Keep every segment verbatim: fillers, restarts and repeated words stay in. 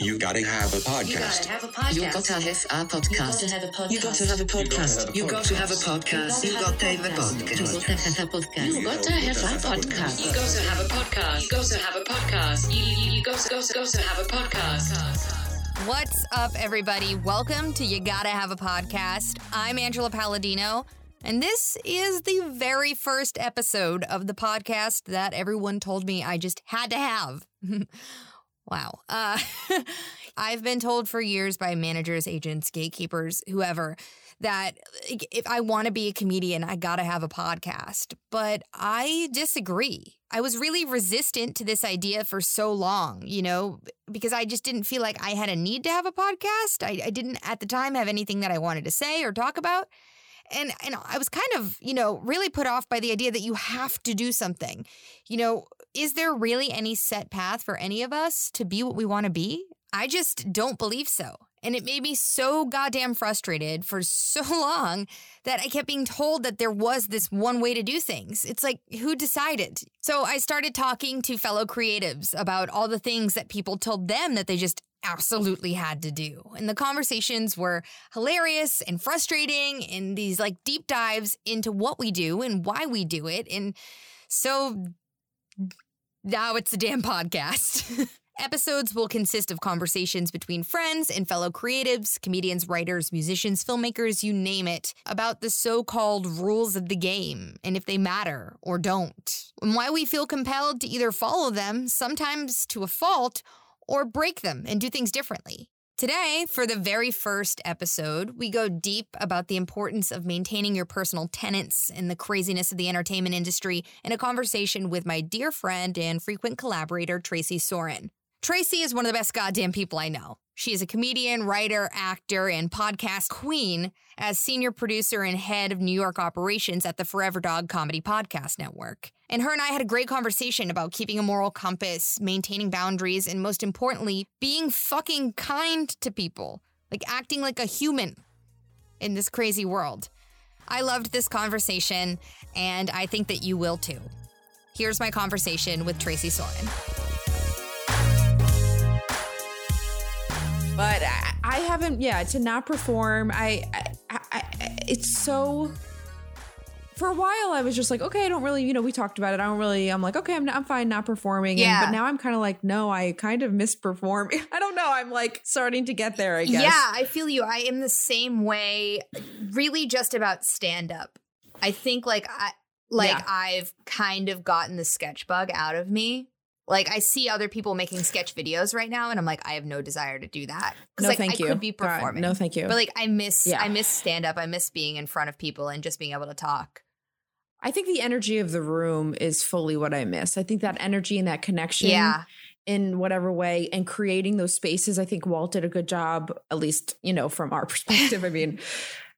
You gotta have a podcast. You gotta have a podcast. You gotta have a podcast. You gotta have a podcast. You gotta have a podcast. You gotta have a podcast. You gotta have a podcast. You gotta have a podcast. You gotta have a podcast. You gotta have a podcast. What's up, everybody? Welcome to You Gotta Have a Podcast. I'm Angela Palladino, and this is the very first episode of the podcast that everyone told me I just had to have. Wow. Uh, I've been told for years by managers, agents, gatekeepers, whoever, that if I want to be a comedian, I got to have a podcast. But I disagree. I was really resistant to this idea for so long, you know, because I just didn't feel like I had a need to have a podcast. I, I didn't at the time have anything that I wanted to say or talk about. And and I was kind of, you know, really put off by the idea that you have to do something. You know, is there really any set path for any of us to be what we want to be? I just don't believe so. And it made me so goddamn frustrated for so long that I kept being told that there was this one way to do things. It's like, who decided? So I started talking to fellow creatives about all the things that people told them that they just absolutely had to do. And the conversations were hilarious and frustrating and these like deep dives into what we do and why we do it. And so now it's a damn podcast. Episodes will consist of conversations between friends and fellow creatives, comedians, writers, musicians, filmmakers, you name it, about the so-called rules of the game and if they matter or don't, and why we feel compelled to either follow them, sometimes to a fault, or break them and do things differently. Today, for the very first episode, we go deep about the importance of maintaining your personal tenets in the craziness of the entertainment industry in a conversation with my dear friend and frequent collaborator, Tracy Soren. Tracy is one of the best goddamn people I know. She is a comedian, writer, actor, and podcast queen as senior producer and head of New York operations at the Forever Dog Comedy Podcast Network. And her and I had a great conversation about keeping a moral compass, maintaining boundaries, and most importantly, being fucking kind to people, like acting like a human in this crazy world. I loved this conversation, and I think that you will too. Here's my conversation with Tracy Soren. But I, I haven't, yeah, to not perform, I, I, I, it's so, for a while I was just like, okay, I don't really, you know, we talked about it. I don't really, I'm like, okay, I'm not, I'm fine not performing. Yeah. And, but now I'm kind of like, no, I kind of miss performing. I don't know. I'm like starting to get there, I guess. Yeah, I feel you. I am the same way, really just about stand up. I think like, I, like yeah. I've kind of gotten the sketch bug out of me. Like, I see other people making sketch videos right now, and I'm like, I have no desire to do that. No, like, thank I you. I could be performing. God, no, thank you. But, like, I miss yeah. I miss stand-up. I miss being in front of people and just being able to talk. I think the energy of the room is fully what I miss. I think that energy and that connection yeah. in whatever way and creating those spaces. I think Walt did a good job, at least, you know, from our perspective. I mean—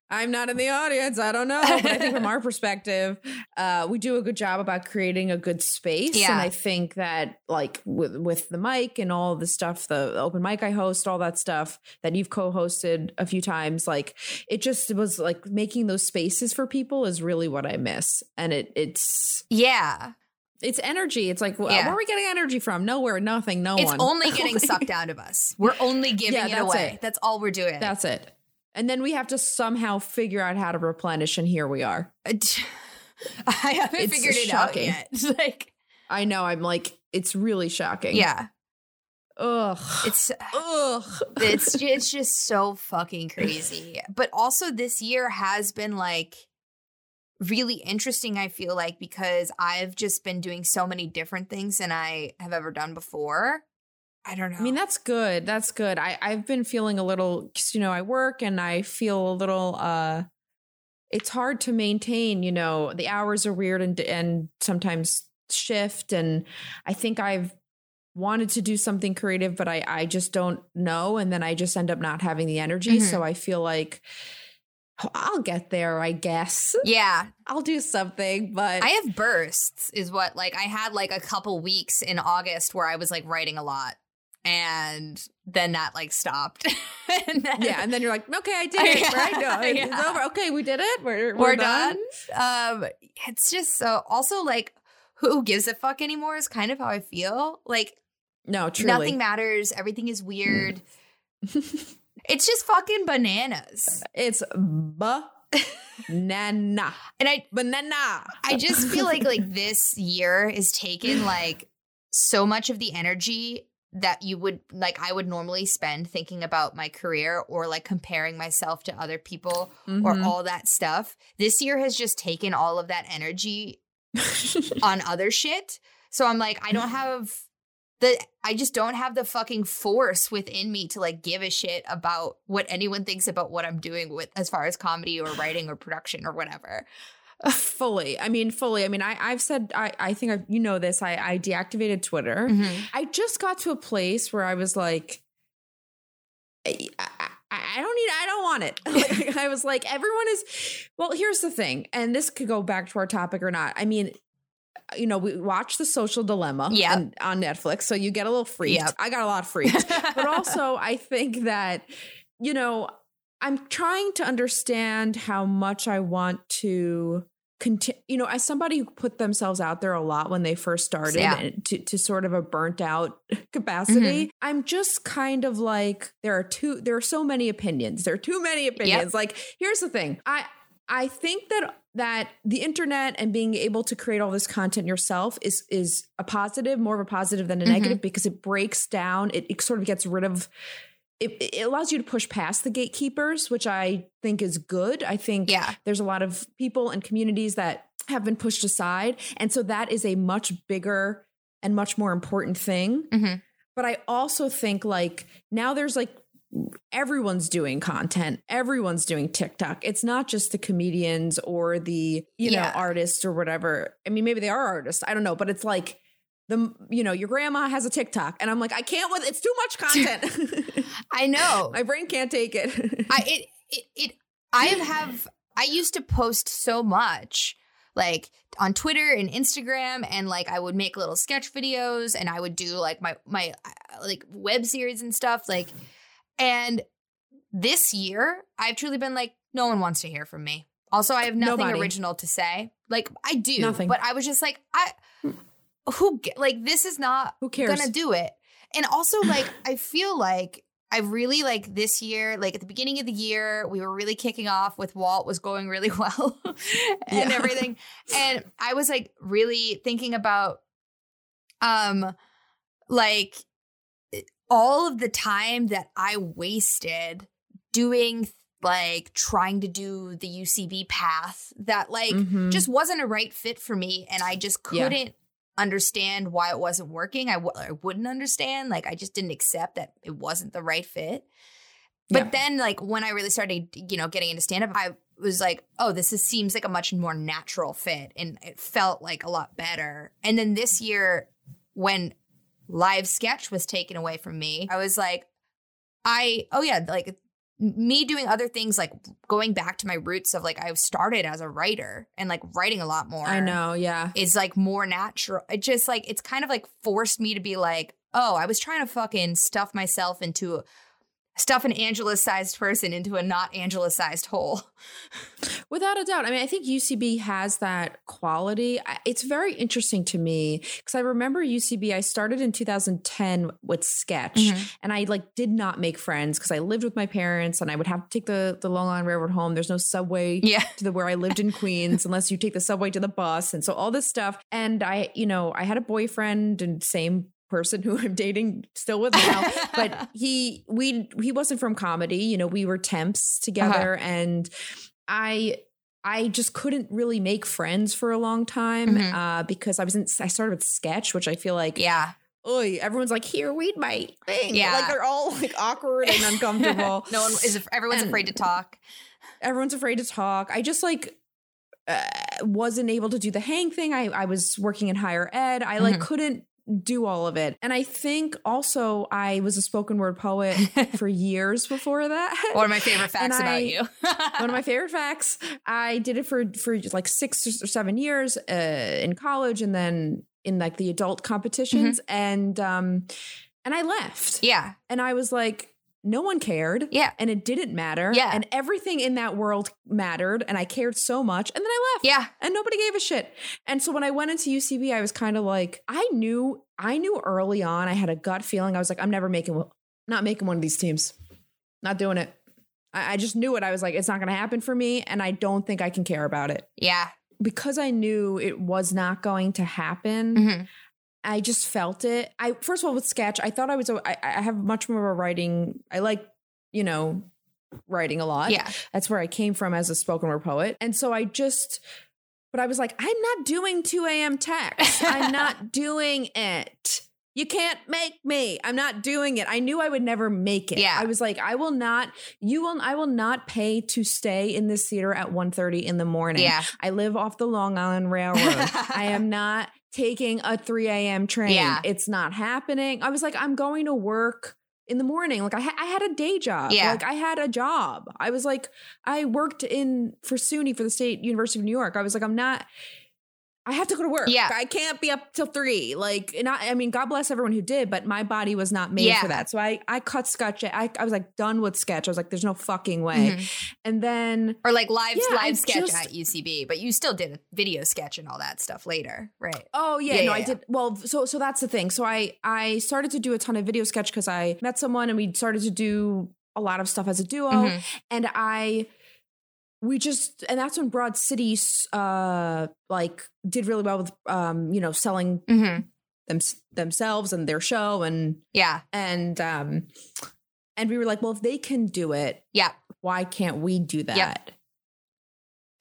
I'm not in the audience. I don't know. But I think from our perspective, uh, we do a good job about creating a good space. Yeah. And I think that like with, with the mic and all the stuff, the open mic I host, all that stuff that you've co-hosted a few times, like it just was like making those spaces for people is really what I miss. And it it's. Yeah. It's energy. It's like, well, yeah. where are we getting energy from? Nowhere, nothing, no it's one. It's only getting sucked out of us. We're only giving yeah, it away. It. That's all we're doing. That's it. And then we have to somehow figure out how to replenish, and here we are. I haven't it's figured it shocking. out yet. Like, I know. I'm like, it's really shocking. Yeah. Ugh. It's ugh. It's it's just so fucking crazy. But also, this year has been like really interesting. I feel like because I've just been doing so many different things than I have ever done before. I don't know. I mean, that's good. That's good. I, I've been feeling a little, you know, I work and I feel a little, uh, it's hard to maintain, you know, the hours are weird and and sometimes shift. And I think I've wanted to do something creative, but I, I just don't know. And then I just end up not having the energy. Mm-hmm. So I feel like oh, I'll get there, I guess. Yeah. I'll do something, but. I have bursts is what, like, I had like a couple weeks in August where I was like writing a lot. And then that like stopped. and then, yeah, and then you're like, okay, I did it. Yeah, right? No, it's yeah. over. Okay, we did it. We're we're, we're done. done. Um, it's just so. Also, like, who gives a fuck anymore is kind of how I feel. Like, No, truly. Nothing matters. Everything is weird. Mm. It's just fucking bananas. It's ba- banana. And I banana. I just feel like like this year is taken like so much of the energy that you would like I would normally spend thinking about my career or like comparing myself to other people mm-hmm. or all that stuff. This year has just taken all of that energy on other shit. So I'm like, I don't have the I just don't have the fucking force within me to like give a shit about what anyone thinks about what I'm doing with as far as comedy or writing or production or whatever. Fully. I mean, fully. I mean, I, I've said, I, I think I've, you know this, I, I deactivated Twitter. Mm-hmm. I just got to a place where I was like, I, I, I don't need, I don't want it. Like, I was like, everyone is, well, here's the thing. And this could go back to our topic or not. I mean, you know, we watch The Social Dilemma yep. on, on Netflix. So you get a little freaked. Yep. I got a lot of freaks. But also I think that, you know, I'm trying to understand how much I want to continue, you know, as somebody who put themselves out there a lot when they first started yeah. and to, to sort of a burnt out capacity. Mm-hmm. I'm just kind of like, there are two, there are so many opinions. There are too many opinions. Yep. Like, here's the thing. I, I think that that the internet and being able to create all this content yourself is is a positive, more of a positive than a mm-hmm. negative, because it breaks down, it, it sort of gets rid of, it, it allows you to push past the gatekeepers, which I think is good. I think yeah. there's a lot of people and communities that have been pushed aside. And so that is a much bigger and much more important thing. Mm-hmm. But I also think like now there's like, everyone's doing content. Everyone's doing TikTok. It's not just the comedians or the, you know, yeah. artists or whatever. I mean, maybe they are artists. I don't know. But it's like the, you know, your grandma has a TikTok and I'm like, I can't with, it's too much content. I know. My brain can't take it. I, it, it, it, I have, I used to post so much like on Twitter and Instagram, and like I would make little sketch videos and I would do like my, my like web series and stuff like. And this year, I've truly been like, no one wants to hear from me. Also, I have nothing Nobody. original to say. Like, I do. Nothing. But I was just like, I who like this is not who cares? Gonna do it. And also, like, I feel like I really like this year, like at the beginning of the year, we were really kicking off with Walt was going really well and yeah. everything. And I was like really thinking about um like all of the time that I wasted doing, like, trying to do the U C B path that, like, mm-hmm. just wasn't a right fit for me. And I just couldn't yeah. understand why it wasn't working. I, w- I wouldn't understand. Like, I just didn't accept that it wasn't the right fit. But yeah. then, like, when I really started, you know, getting into stand-up, I was like, oh, this is, seems like a much more natural fit. And it felt, like, a lot better. And then this year, when – live sketch was taken away from me. I was like, I, oh yeah, like me doing other things, like going back to my roots of like, I started as a writer and like writing a lot more. I know. Yeah. It's like more natural. It just like, it's kind of like forced me to be like, oh, I was trying to fucking stuff myself into stuff an Angela sized person into a not Angela sized hole. Without a doubt. I mean, I think U C B has that quality. It's very interesting to me because I remember U C B, I started in two thousand ten with sketch mm-hmm. and I like did not make friends because I lived with my parents and I would have to take the, the Long Island Railroad home. There's no subway yeah. to the, where I lived in Queens unless you take the subway to the bus. And so all this stuff. And I, you know, I had a boyfriend and same person who I'm dating still with now, but he, we, he wasn't from comedy, you know, we were temps together uh-huh. and I, I just couldn't really make friends for a long time mm-hmm. uh, because I was in, I started with sketch, which I feel like, yeah. Oy, everyone's like, here, read my thing. Yeah. Like they're all like awkward and uncomfortable. No one is, everyone's and afraid to talk. Everyone's afraid to talk. I just like, uh, wasn't able to do the hang thing. I, I was working in higher ed. I like mm-hmm. couldn't do all of it. And I think also I was a spoken word poet for years before that. One of my favorite facts I, about you. One of my favorite facts. I did it for, for like six or seven years uh, in college and then in like the adult competitions. Mm-hmm. And, um, and I left. Yeah. And I was like, no one cared. Yeah. And it didn't matter. Yeah. And everything in that world mattered. And I cared so much. And then I left. Yeah. And nobody gave a shit. And so when I went into U C B, I was kind of like, I knew, I knew early on, I had a gut feeling. I was like, I'm never making, not making one of these teams. Not doing it. I, I just knew it. I was like, it's not going to happen for me. And I don't think I can care about it. Yeah. Because I knew it was not going to happen. Mm-hmm. I just felt it. I first of all, with sketch, I thought I was, I, I have much more of a writing. I like, you know, writing a lot. Yeah. That's where I came from as a spoken word poet. And so I just, but I was like, I'm not doing two a.m. text. I'm not doing it. You can't make me. I'm not doing it. I knew I would never make it. Yeah. I was like, I will not, you will, I will not pay to stay in this theater at one thirty in the morning. Yeah. I live off the Long Island Railroad. I am not taking a three a.m. train. Yeah. It's not happening. I was like, I'm going to work in the morning. Like I, ha- I had a day job. Yeah. Like I had a job. I was like, I worked in for SUNY, for the State University of New York. I was like, I'm not... I have to go to work. Yeah. I can't be up till three. Like, and I, I mean, God bless everyone who did, but my body was not made yeah. for that. So I, I cut sketch. I, I was like done with sketch. I was like, there's no fucking way. Mm-hmm. And then. Or like live, yeah, live I sketch just, at U C B, but you still did a video sketch and all that stuff later. Right. Oh yeah. yeah no, yeah, I did. Well, so, so that's the thing. So I, I started to do a ton of video sketch because I met someone and we started to do a lot of stuff as a duo. Mm-hmm. And I, we just, and that's when Broad City, uh, like did really well with, um, you know, selling mm-hmm. them, themselves and their show and yeah. And, um, and we were like, well, if they can do it, yeah, why can't we do that? Yep.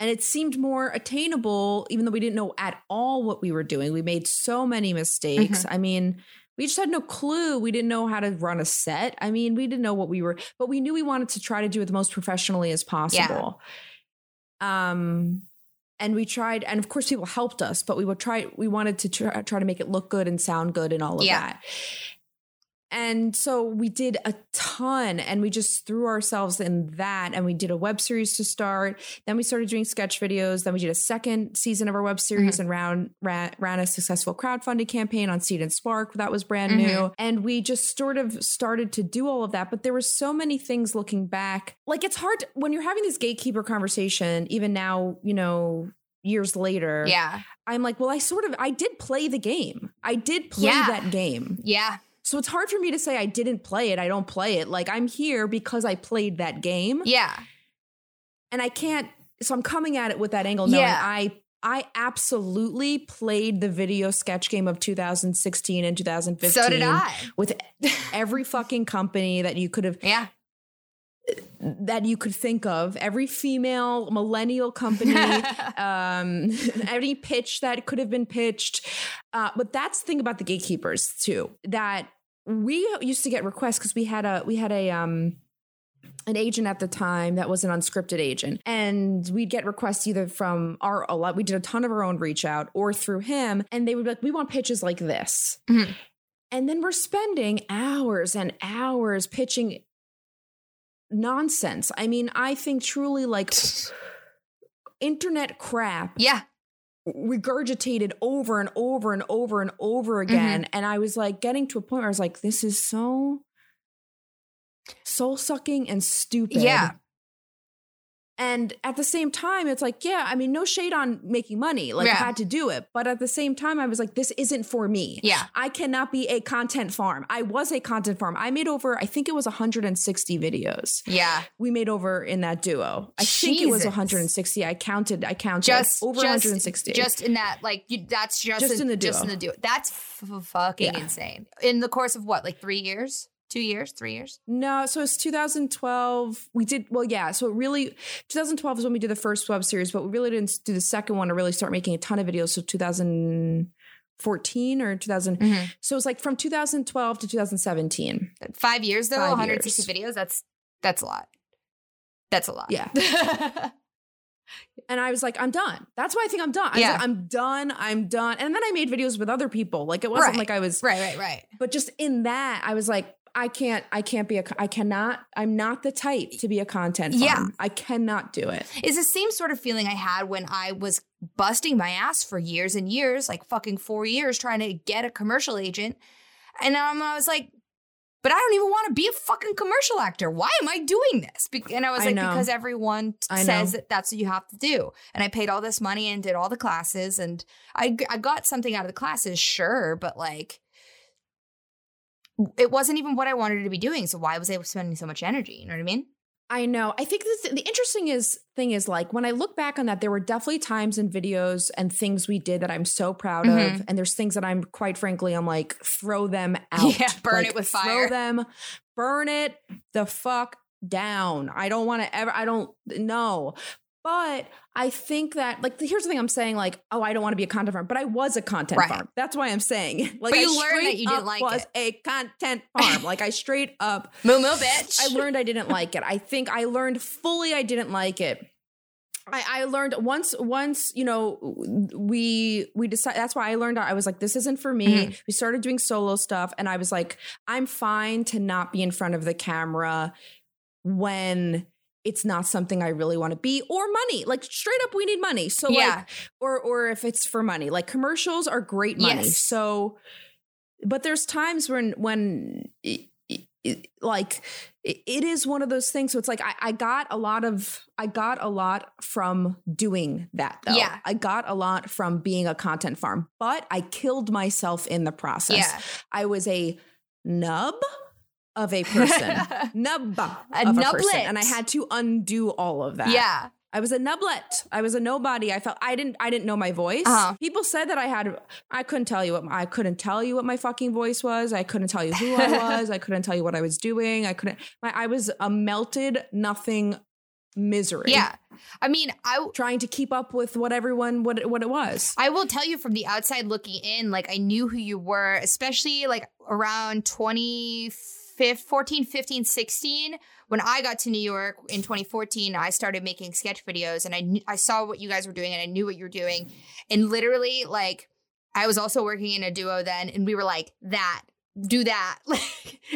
And it seemed more attainable, even though we didn't know at all what we were doing. We made so many mistakes. Mm-hmm. I mean, we just had no clue. We didn't know how to run a set. I mean, we didn't know what we were, but we knew we wanted to try to do it the most professionally as possible. Yeah. Um, and we tried, and of course people helped us, but we would try, we wanted to try, try to make it look good and sound good and all of yeah. that. And so we did a ton and we just threw ourselves in that. And we did a web series to start. Then we started doing sketch videos. Then we did a second season of our web series mm-hmm. and round, ran, ran a successful crowdfunding campaign on Seed and Spark. That was brand mm-hmm. new. And we just sort of started to do all of that. But there were so many things looking back. Like it's hard to, when you're having this gatekeeper conversation, even now, you know, years later. Yeah. I'm like, well, I sort of, I did play the game. I did play yeah. that game. Yeah. So it's hard for me to say I didn't play it. I don't play it. Like I'm here because I played that game. Yeah. And I can't. So I'm coming at it with that angle. Knowing yeah. I I absolutely played the video sketch game of two thousand sixteen and two thousand fifteen. So did I. With every fucking company that you could have. Yeah. That you could think of, every female millennial company, um, any pitch that could have been pitched. Uh, but that's the thing about the gatekeepers too, that we used to get requests because we had a we had a um, an agent at the time that was an unscripted agent, and we'd get requests either from our a lot. We did a ton of our own reach out or through him, and they would be like, "We want pitches like this," mm-hmm. and then we're spending hours and hours pitching. Nonsense. I mean, I think truly like internet crap. Yeah. Regurgitated over and over and over and over again. Mm-hmm. And I was like getting to a point where I was like, this is so soul sucking and stupid. Yeah. And at the same time, it's like, yeah, I mean, no shade on making money. Like yeah. I had to do it. But at the same time, I was like, this isn't for me. Yeah. I cannot be a content farm. I was a content farm. I made over, I think it was one hundred sixty videos. Yeah. We made over in that duo. I Jesus. think it was one hundred sixty. I counted. I counted just, over just, one hundred sixty. Just in that, like, you, that's just, just, a, in the duo. just in the duo. That's f- fucking yeah. insane. In the course of what, like three years? Two years, three years? No, so it's two thousand twelve. We did, well, yeah, so it really, twenty twelve is when we did the first web series, but we really didn't do the second one or really start making a ton of videos. So two thousand fourteen or two thousand, mm-hmm. so it's like from two thousand twelve to two thousand seventeen. Five years though, Five one hundred sixty years. Videos, that's, that's a lot. That's a lot. Yeah. And I was like, I'm done. That's why I think I'm done. I yeah. was like, I'm done. I'm done. And then I made videos with other people. Like it wasn't right. like I was. Right, right, right. But just in that, I was like, I can't, I can't be a, I cannot, I'm not the type to be a content farm. Yeah. I cannot do it. It's the same sort of feeling I had when I was busting my ass for years and years, like fucking four years trying to get a commercial agent. And um, I was like, but I don't even want to be a fucking commercial actor. Why am I doing this? Be- and I was I like, know. because everyone t- says that that's what you have to do. And I paid all this money and did all the classes, and I, I got something out of the classes, sure, but like, it wasn't even what I wanted to be doing. So why was I spending so much energy? You know what I mean? I know. I think this, the interesting is thing is like when I look back on that, there were definitely times and videos and things we did that I'm so proud mm-hmm. of. And there's things that I'm quite frankly, I'm like, throw them out. Yeah, burn like, it with fire. Throw them, burn it the fuck down. I don't want to ever, I don't know. But I think that like, here's the thing I'm saying, like, oh, I don't want to be a content farm, but I was a content right. farm. That's why I'm saying like, but you I learned that you didn't like was it. a content farm. Like I straight up, moo moo bitch. I learned I didn't like it. I think I learned fully I didn't like it. I, I learned once, once, you know, we, we decided, that's why I learned, I was like, this isn't for me. Mm-hmm. We started doing solo stuff and I was like, I'm fine to not be in front of the camera when it's not something I really want to be, or money. Like straight up, we need money. So yeah. like, or, or if it's for money, like commercials are great money. Yes. So, but there's times when, when it, it, like it, it is one of those things. So it's like, I, I got a lot of, I got a lot from doing that though. Yeah. I got a lot from being a content farm, but I killed myself in the process. Yeah. I was a nub of a person, nub a of a nublet. person, and I had to undo all of that. Yeah, I was a nublet. I was a nobody. I felt I didn't. I didn't know my voice. Uh-huh. People said that I had. I couldn't tell you what. I couldn't tell you what my fucking voice was. I couldn't tell you who I was. I couldn't tell you what I was doing. I couldn't. My, I was a melted nothing. Misery. Yeah. I mean, I w- trying to keep up with what everyone, what, what it was. I will tell you from the outside looking in, like I knew who you were, especially like around twenty fourteen, fifteen, sixteen. When I got to New York in twenty fourteen, I started making sketch videos and I, kn- I saw what you guys were doing and I knew what you were doing. And literally like I was also working in a duo then and we were like that. do that.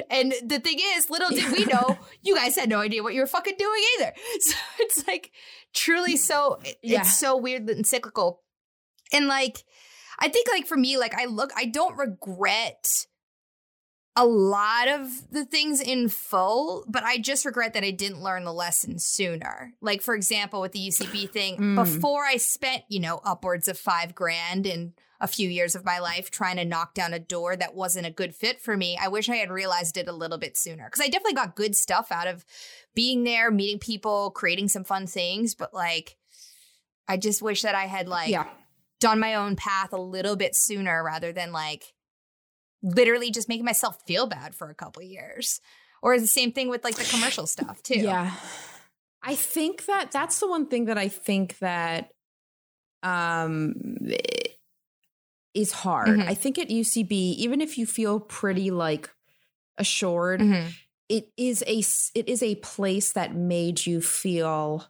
And the thing is, little did we know, you guys had no idea what you were fucking doing either. So it's like truly so, it, yeah. it's so weird and cyclical. And like, I think like for me, like I look, I don't regret a lot of the things in full, but I just regret that I didn't learn the lesson sooner. Like for example, with the U C B thing, mm. before I spent, you know, upwards of five grand and a few years of my life trying to knock down a door that wasn't a good fit for me, I wish I had realized it a little bit sooner. Because I definitely got good stuff out of being there, meeting people, creating some fun things. But like, I just wish that I had like yeah. done my own path a little bit sooner rather than like literally just making myself feel bad for a couple years. Or the same thing with like the commercial stuff too. Yeah. I think that that's the one thing that I think that um. It- is hard. Mm-hmm. I think at U C B, even if you feel pretty like assured, mm-hmm. it is a it is a place that made you feel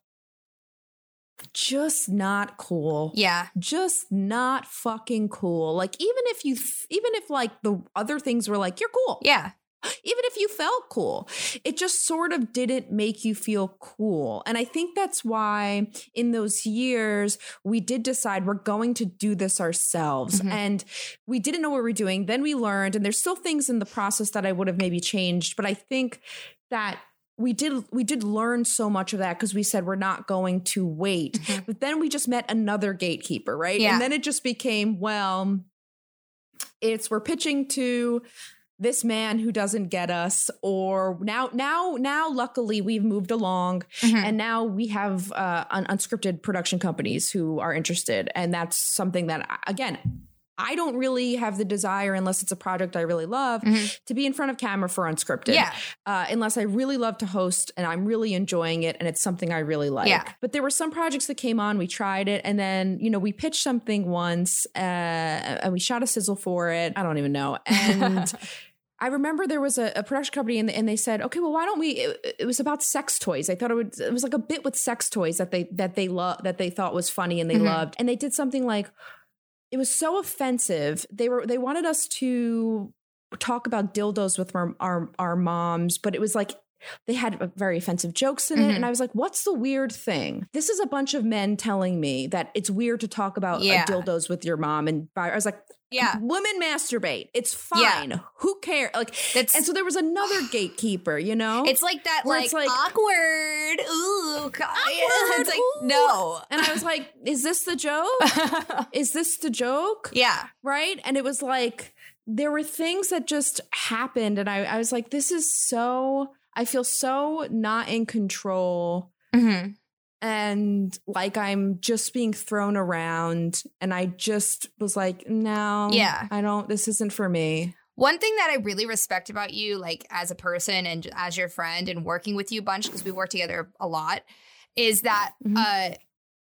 just not cool. Yeah. Just not fucking cool. Like even if you even if like the other things were like you're cool. Yeah. Even if you felt cool, it just sort of didn't make you feel cool. And I think that's why in those years we did decide we're going to do this ourselves. Mm-hmm. And we didn't know what we were doing. Then we learned, and there's still things in the process that I would have maybe changed. But I think that we did we did learn so much of that because we said we're not going to wait. Mm-hmm. But then we just met another gatekeeper, right? Yeah. And then it just became, well, it's we're pitching to this man who doesn't get us, or now, now, now, luckily we've moved along mm-hmm. and now we have uh, un- unscripted production companies who are interested. And that's something that, again, I don't really have the desire, unless it's a project I really love, mm-hmm. to be in front of camera for unscripted. Yeah. Uh, unless I really love to host and I'm really enjoying it and it's something I really like. Yeah. But there were some projects that came on, we tried it, and then, you know, we pitched something once uh, and we shot a sizzle for it. I don't even know. And I remember there was a, a production company and, and they said, okay, well, why don't we, it, it was about sex toys. I thought it would, it was like a bit with sex toys that they, that they loved, that they thought was funny and they mm-hmm. loved. And they did something like, it was so offensive. They were, they wanted us to talk about dildos with our, our, our moms, but it was like, they had very offensive jokes in mm-hmm. it. And I was like, what's the weird thing? This is a bunch of men telling me that it's weird to talk about yeah. uh, dildos with your mom. And I was like, Yeah. Women masturbate. It's fine. Yeah. Who cares? Like, that's, and so there was another gatekeeper, you know? It's like that, like, it's like, awkward. Ooh. Awkward. It's like, ooh. No. And I was like, is this the joke? Is this the joke? Yeah. Right? And it was like, there were things that just happened. And I, I was like, this is so, I feel so not in control. Mm-hmm. And like, I'm just being thrown around, and I just was like, no, yeah, I don't, this isn't for me. One thing that I really respect about you, like as a person and as your friend and working with you a bunch, because we work together a lot, is that mm-hmm. uh,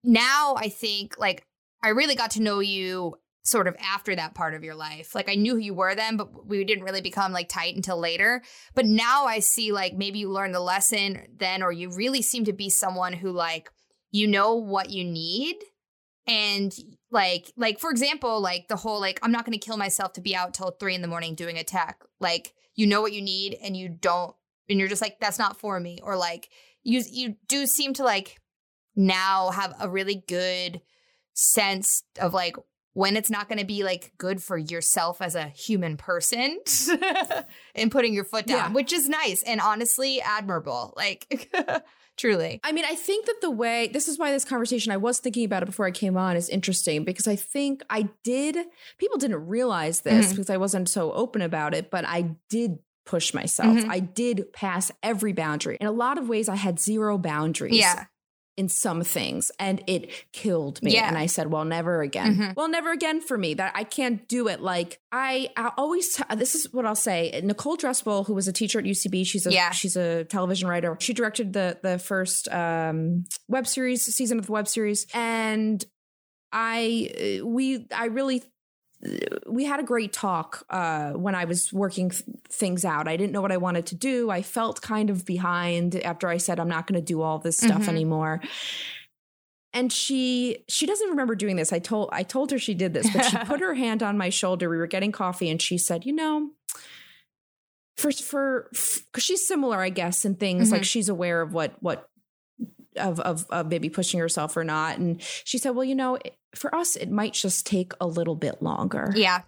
now I think like I really got to know you sort of after that part of your life. Like I knew who you were then, but we didn't really become like tight until later. But now I see like maybe you learned the lesson then, or you really seem to be someone who like, you know what you need. And like, like, for example, like the whole, like, I'm not going to kill myself to be out till three in the morning doing a tech. Like, you know what you need and you don't, and you're just like, that's not for me. Or like you, you do seem to like now have a really good sense of like, when it's not going to be like good for yourself as a human person and putting your foot down, yeah. which is nice and honestly admirable, like truly. I mean, I think that the way, this is why this conversation, I was thinking about it before I came on, is interesting, because I think I did, people didn't realize this mm-hmm. because I wasn't so open about it, but I did push myself. Mm-hmm. I did pass every boundary. In a lot of ways, I had zero boundaries. Yeah. In some things, and it killed me. Yeah. And I said, well, never again. Mm-hmm. Well, never again for me, that I can't do it. Like I, I always, t- this is what I'll say. Nicole Dressel, who was a teacher at U C B, she's a, yeah. she's a television writer. She directed the, the first um, web series, season of the web series. And I, we, I really we had a great talk uh, when I was working th- things out. I didn't know what I wanted to do. I felt kind of behind after I said, I'm not going to do all this stuff mm-hmm. anymore. And she, she doesn't remember doing this. I told, I told her she did this, but she put her hand on my shoulder. We were getting coffee and she said, you know, for, for, cause she's similar, I guess, in things mm-hmm. like she's aware of what, what, of, of, of maybe pushing herself or not. And she said, well, you know, it, for us, it might just take a little bit longer. Yeah.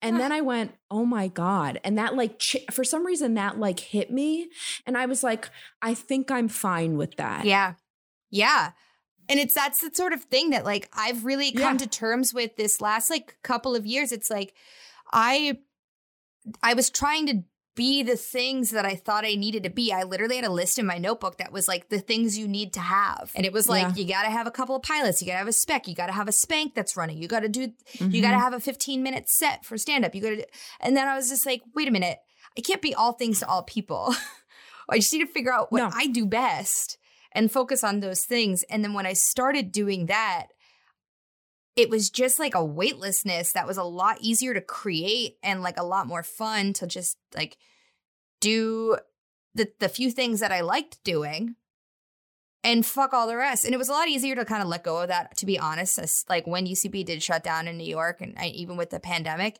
And then I went, oh my God. And that like, ch- for some reason that like hit me. And I was like, I think I'm fine with that. Yeah. Yeah. And it's, that's the sort of thing that like, I've really come yeah. to terms with this last like couple of years. It's like, I, I was trying to be the things that I thought I needed to be. I literally had a list in my notebook that was like the things you need to have. And it was like, yeah. you got to have a couple of pilots. You got to have a spec. You got to have a spank that's running. You got to do, mm-hmm. you got to have a fifteen minute set for stand up. You got to, and then I was just like, wait a minute. I can't be all things to all people. I just need to figure out what no. I do best and focus on those things. And then when I started doing that, it was just like a weightlessness that was a lot easier to create and like a lot more fun to just like do the the few things that I liked doing and fuck all the rest. And it was a lot easier to kind of let go of that, to be honest. As, like when U C B did shut down in New York and I, even with the pandemic,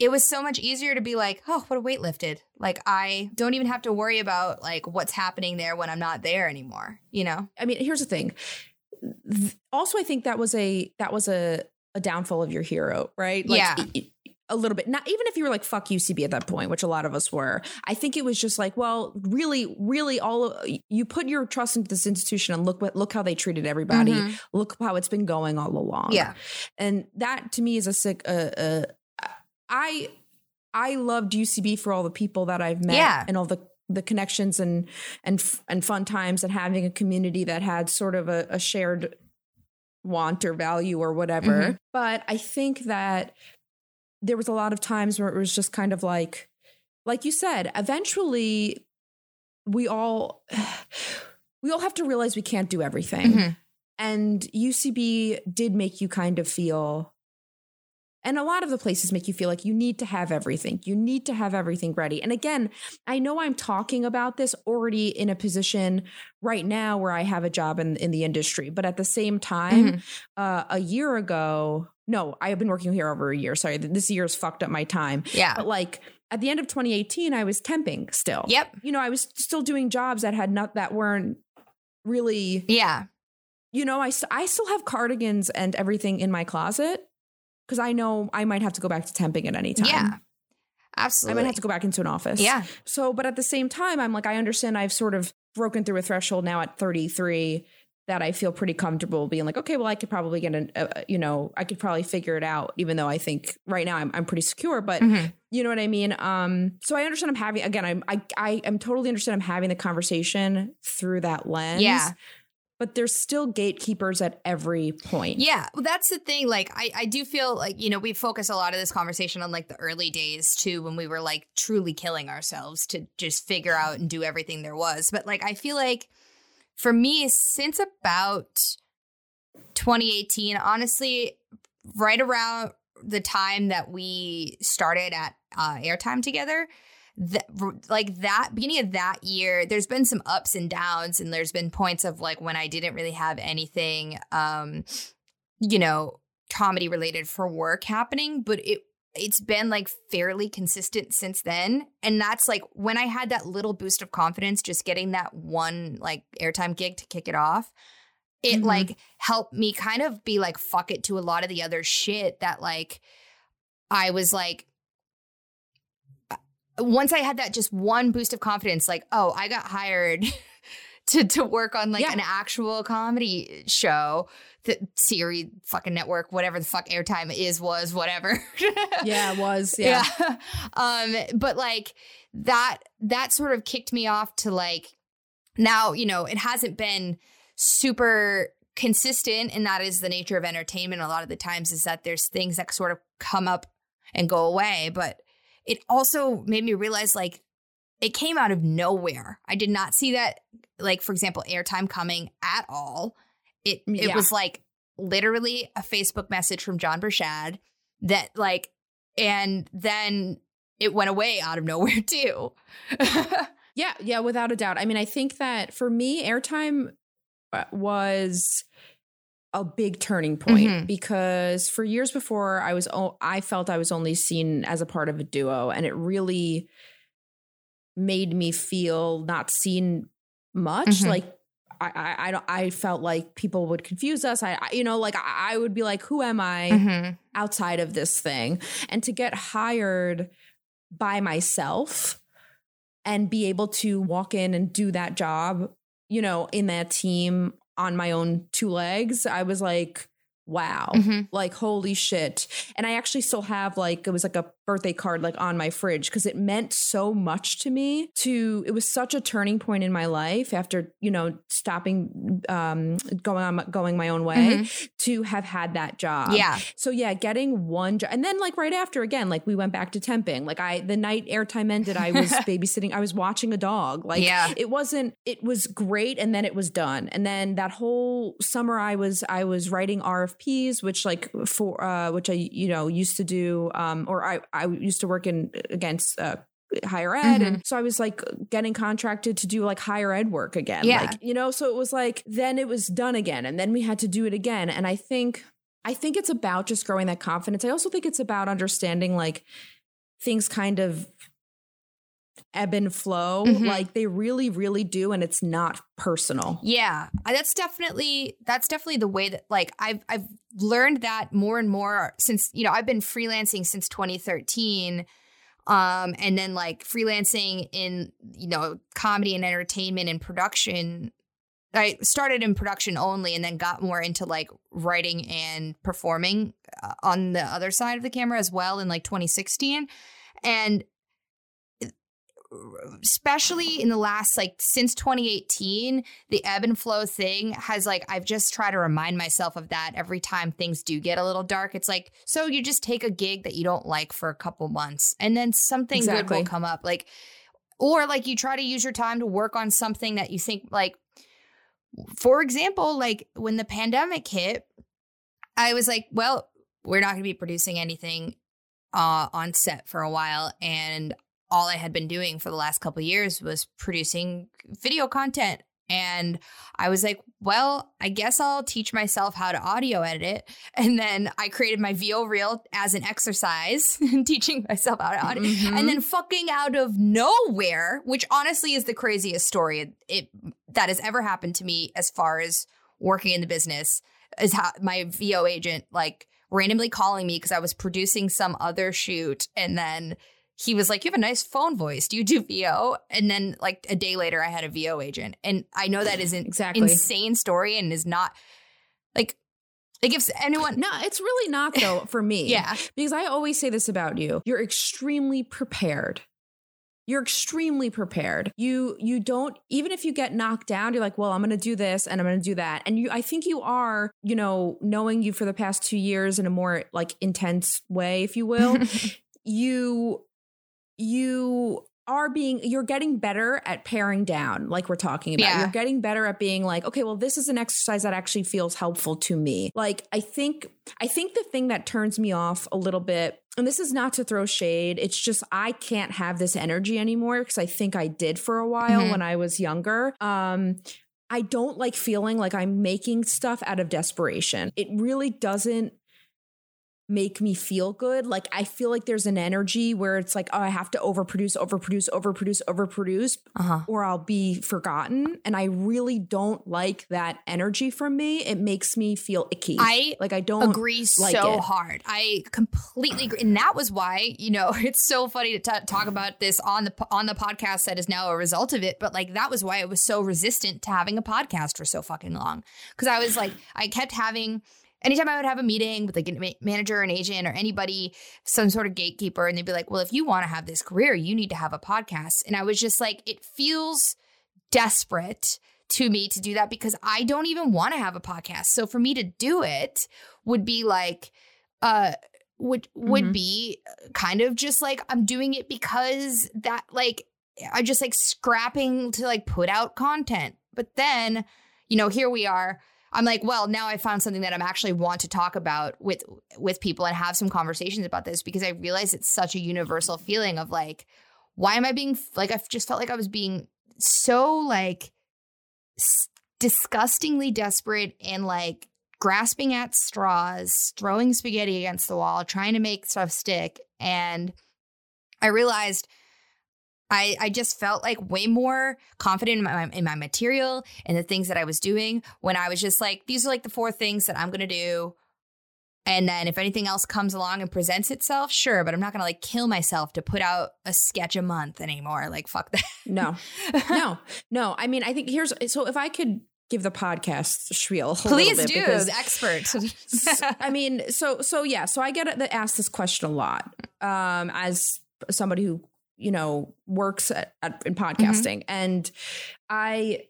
it was so much easier to be like, oh, what a weight lifted. Like, I don't even have to worry about like what's happening there when I'm not there anymore, you know? I mean, here's the thing. Also, I think that was a that was a, a downfall of your hero, right? Like, yeah. It, a little bit. Not even if you were like, fuck U C B at that point, which a lot of us were. I think it was just like, well, really, really all of, you put your trust into this institution and look what look how they treated everybody. Mm-hmm. Look how it's been going all along. Yeah. And that to me is a sick. Uh, uh, I I loved U C B for all the people that I've met yeah. and all the the connections and, and, and fun times, and having a community that had sort of a, a shared want or value or whatever. Mm-hmm. But I think that there was a lot of times where it was just kind of like, like you said, eventually we all, we all have to realize we can't do everything. Mm-hmm. And U C B did make you kind of feel, and a lot of the places make you feel like you need to have everything. You need to have everything ready. And again, I know I'm talking about this already in a position right now where I have a job in, in the industry. But at the same time, mm-hmm. uh, a year ago, no, I have been working here over a year. Sorry, this year has fucked up my time. Yeah. But like at the end of twenty eighteen, I was temping still. Yep. You know, I was still doing jobs that had not, that weren't really. Yeah. You know, I, I still have cardigans and everything in my closet. Because I know I might have to go back to temping at any time. Yeah, absolutely. I might have to go back into an office. Yeah. So, but at the same time, I'm like, I understand I've sort of broken through a threshold now at thirty-three that I feel pretty comfortable being like, okay, well, I could probably get an, uh, you know, I could probably figure it out, even though I think right now I'm I'm pretty secure, but mm-hmm. you know what I mean? Um, so I understand I'm having, again, I'm, I, I am totally understand I'm having the conversation through that lens. Yeah. But there's still gatekeepers at every point. Yeah. Well, that's the thing. Like, I, I do feel like, you know, we focus a lot of this conversation on like the early days too, when we were like truly killing ourselves to just figure out and do everything there was. But like, I feel like for me, since about twenty eighteen, honestly, right around the time that we started at uh, Airtime together, That, like that beginning of that year, there's been some ups and downs, and there's been points of like when I didn't really have anything, um, you know, comedy related for work happening, but it it's been like fairly consistent since then. And that's like when I had that little boost of confidence, just getting that one like Airtime gig to kick it off. It mm-hmm. like helped me kind of be like, fuck it to a lot of the other shit that like I was like. Once I had that just one boost of confidence, like, oh, I got hired to to work on like yeah. an actual comedy show, the series, fucking network, whatever the fuck Airtime is, was, whatever. yeah, it was. Yeah. yeah. Um, but like that, that sort of kicked me off to like, now, you know, it hasn't been super consistent. And that is the nature of entertainment. A lot of the times is that there's things that sort of come up and go away. But it also made me realize, like, it came out of nowhere. I did not see that, like, for example, Airtime coming at all. It it yeah. was, like, literally a Facebook message from John Bershad that, like, and then it went away out of nowhere, too. yeah, yeah, without a doubt. I mean, I think that, for me, Airtime was a big turning point mm-hmm. because for years before I was, o- I felt I was only seen as a part of a duo, and it really made me feel not seen much. Mm-hmm. Like I, I, I, don't, I felt like people would confuse us. I, I you know, like I, I would be like, who am I mm-hmm. outside of this thing? And to get hired by myself and be able to walk in and do that job, you know, in that team on my own two legs, I was like, wow, mm-hmm. like, holy shit. And I actually still have like, it was like a birthday card, like on my fridge, because it meant so much to me to, it was such a turning point in my life after, you know, stopping, um, going on, going my own way mm-hmm. to have had that job. Yeah. So yeah, getting one job. And then like right after, again, like we went back to temping. Like I, the night Airtime ended, I was babysitting, I was watching a dog. Like yeah. it wasn't, it was great. And then it was done. And then that whole summer I was, I was writing R F P, which like for uh, which I you know used to do um, or I, I used to work in against uh, higher ed, mm-hmm. and so I was like getting contracted to do like higher ed work again, yeah. like you know. So it was like then it was done again, and then we had to do it again. And I think I think it's about just growing that confidence. I also think it's about understanding like things kind of ebb and flow, mm-hmm. like they really, really do, and it's not personal. Yeah, that's definitely that's definitely the way that like I've I've learned that more and more since, you know, I've been freelancing since twenty thirteen, um, and then like freelancing in, you know, comedy and entertainment and production. I started in production only, and then got more into like writing and performing uh, on the other side of the camera as well in like twenty sixteen, and especially in the last, like, since twenty eighteen, the ebb and flow thing has, like, I've just tried to remind myself of that every time things do get a little dark. It's like, so you just take a gig that you don't like for a couple months, and then something exactly. good will come up. Like, or, like, you try to use your time to work on something that you think, like, for example, like, when the pandemic hit, I was like, well, we're not going to be producing anything uh, on set for a while, and all I had been doing for the last couple of years was producing video content. And I was like, well, I guess I'll teach myself how to audio edit. And then I created my V O reel as an exercise teaching myself how to audio. Mm-hmm. And then fucking out of nowhere, which honestly is the craziest story it, that has ever happened to me as far as working in the business, is how my V O agent like randomly calling me because I was producing some other shoot. And then he was like, you have a nice phone voice. Do you do V O? And then like a day later, I had a V O agent. And I know that is an exactly. insane story and is not like it gives anyone. No, it's really not, though, for me. Yeah. Because I always say this about you. You're extremely prepared. You're extremely prepared. You you don't, even if you get knocked down, you're like, well, I'm going to do this and I'm going to do that. And you, I think you are, you know, knowing you for the past two years in a more like intense way, if you will, you, you are being, you're getting better at paring down, like we're talking about. Yeah. You're getting better at being like, okay, well, this is an exercise that actually feels helpful to me. Like, I think, I think the thing that turns me off a little bit, and this is not to throw shade, it's just I can't have this energy anymore because I think I did for a while mm-hmm. when I was younger. Um, I don't like feeling like I'm making stuff out of desperation. It really doesn't make me feel good. Like, I feel like there's an energy where it's like, oh, I have to overproduce, overproduce, overproduce, overproduce, uh-huh. or I'll be forgotten. And I really don't like that energy from me. It makes me feel icky. I like, I don't agree like so it. hard. I completely agree. And that was why, you know, it's so funny to t- talk about this on the, on the podcast that is now a result of it. But like, that was why I was so resistant to having a podcast for so fucking long. Cause I was like, I kept having, anytime I would have a meeting with like a manager, an agent, or anybody, some sort of gatekeeper, and they'd be like, well, if you want to have this career, you need to have a podcast. And I was just like, it feels desperate to me to do that because I don't even want to have a podcast. So for me to do it would be like, uh, would would mm-hmm. be kind of just like, I'm doing it because that, like, I'm just like scrapping to like put out content. But then, you know, here we are. I'm like, well, now I found something that I'm actually want to talk about with with people and have some conversations about this, because I realize it's such a universal feeling of like, why am I being like, I just felt like I was being so like s- disgustingly desperate and like grasping at straws, throwing spaghetti against the wall, trying to make stuff stick. And I realized I, I just felt like way more confident in my, in my material and the things that I was doing when I was just like, these are like the four things that I'm going to do. And then if anything else comes along and presents itself, sure. But I'm not going to like kill myself to put out a sketch a month anymore. Like, fuck that. No, no, no. I mean, I think here's, so if I could give the podcast spiel. Please do, because, expert. I mean, so, so yeah. So I get asked this question a lot um, as somebody who, you know, works at, at, in podcasting. Mm-hmm. And I,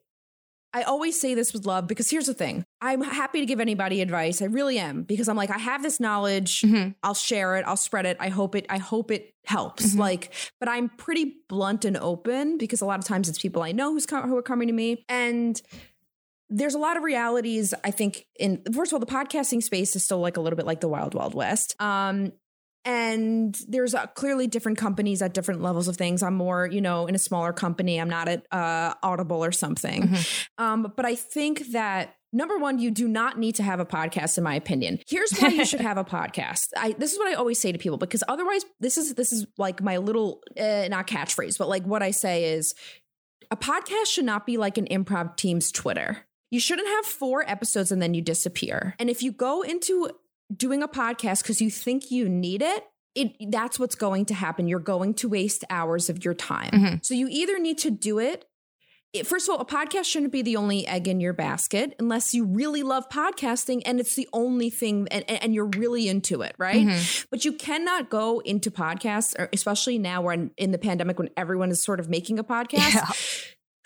I always say this with love, because here's the thing. I'm happy to give anybody advice. I really am, because I'm like, I have this knowledge. Mm-hmm. I'll share it. I'll spread it. I hope it, I hope it helps. Mm-hmm. Like, but I'm pretty blunt and open, because a lot of times it's people I know who's com- who are coming to me. And there's a lot of realities, I think, in, first of all, the podcasting space is still like a little bit like the wild, wild west. Um, And there's uh, clearly different companies at different levels of things. I'm more, you know, in a smaller company. I'm not at uh, Audible or something. Mm-hmm. Um, but I think that, number one, you do not need to have a podcast, in my opinion. Here's why you should have a podcast. I, this is what I always say to people, because otherwise, this is this is like my little, uh, not catchphrase, but like what I say is, a podcast should not be like an improv team's Twitter. You shouldn't have four episodes and then you disappear. And if you go into doing a podcast because you think you need it, it that's what's going to happen. You're going to waste hours of your time. Mm-hmm. So you either need to do it. it. First of all, a podcast shouldn't be the only egg in your basket, unless you really love podcasting and it's the only thing and, and you're really into it, right? Mm-hmm. But you cannot go into podcasts, or especially now we're in, in the pandemic when everyone is sort of making a podcast, yeah.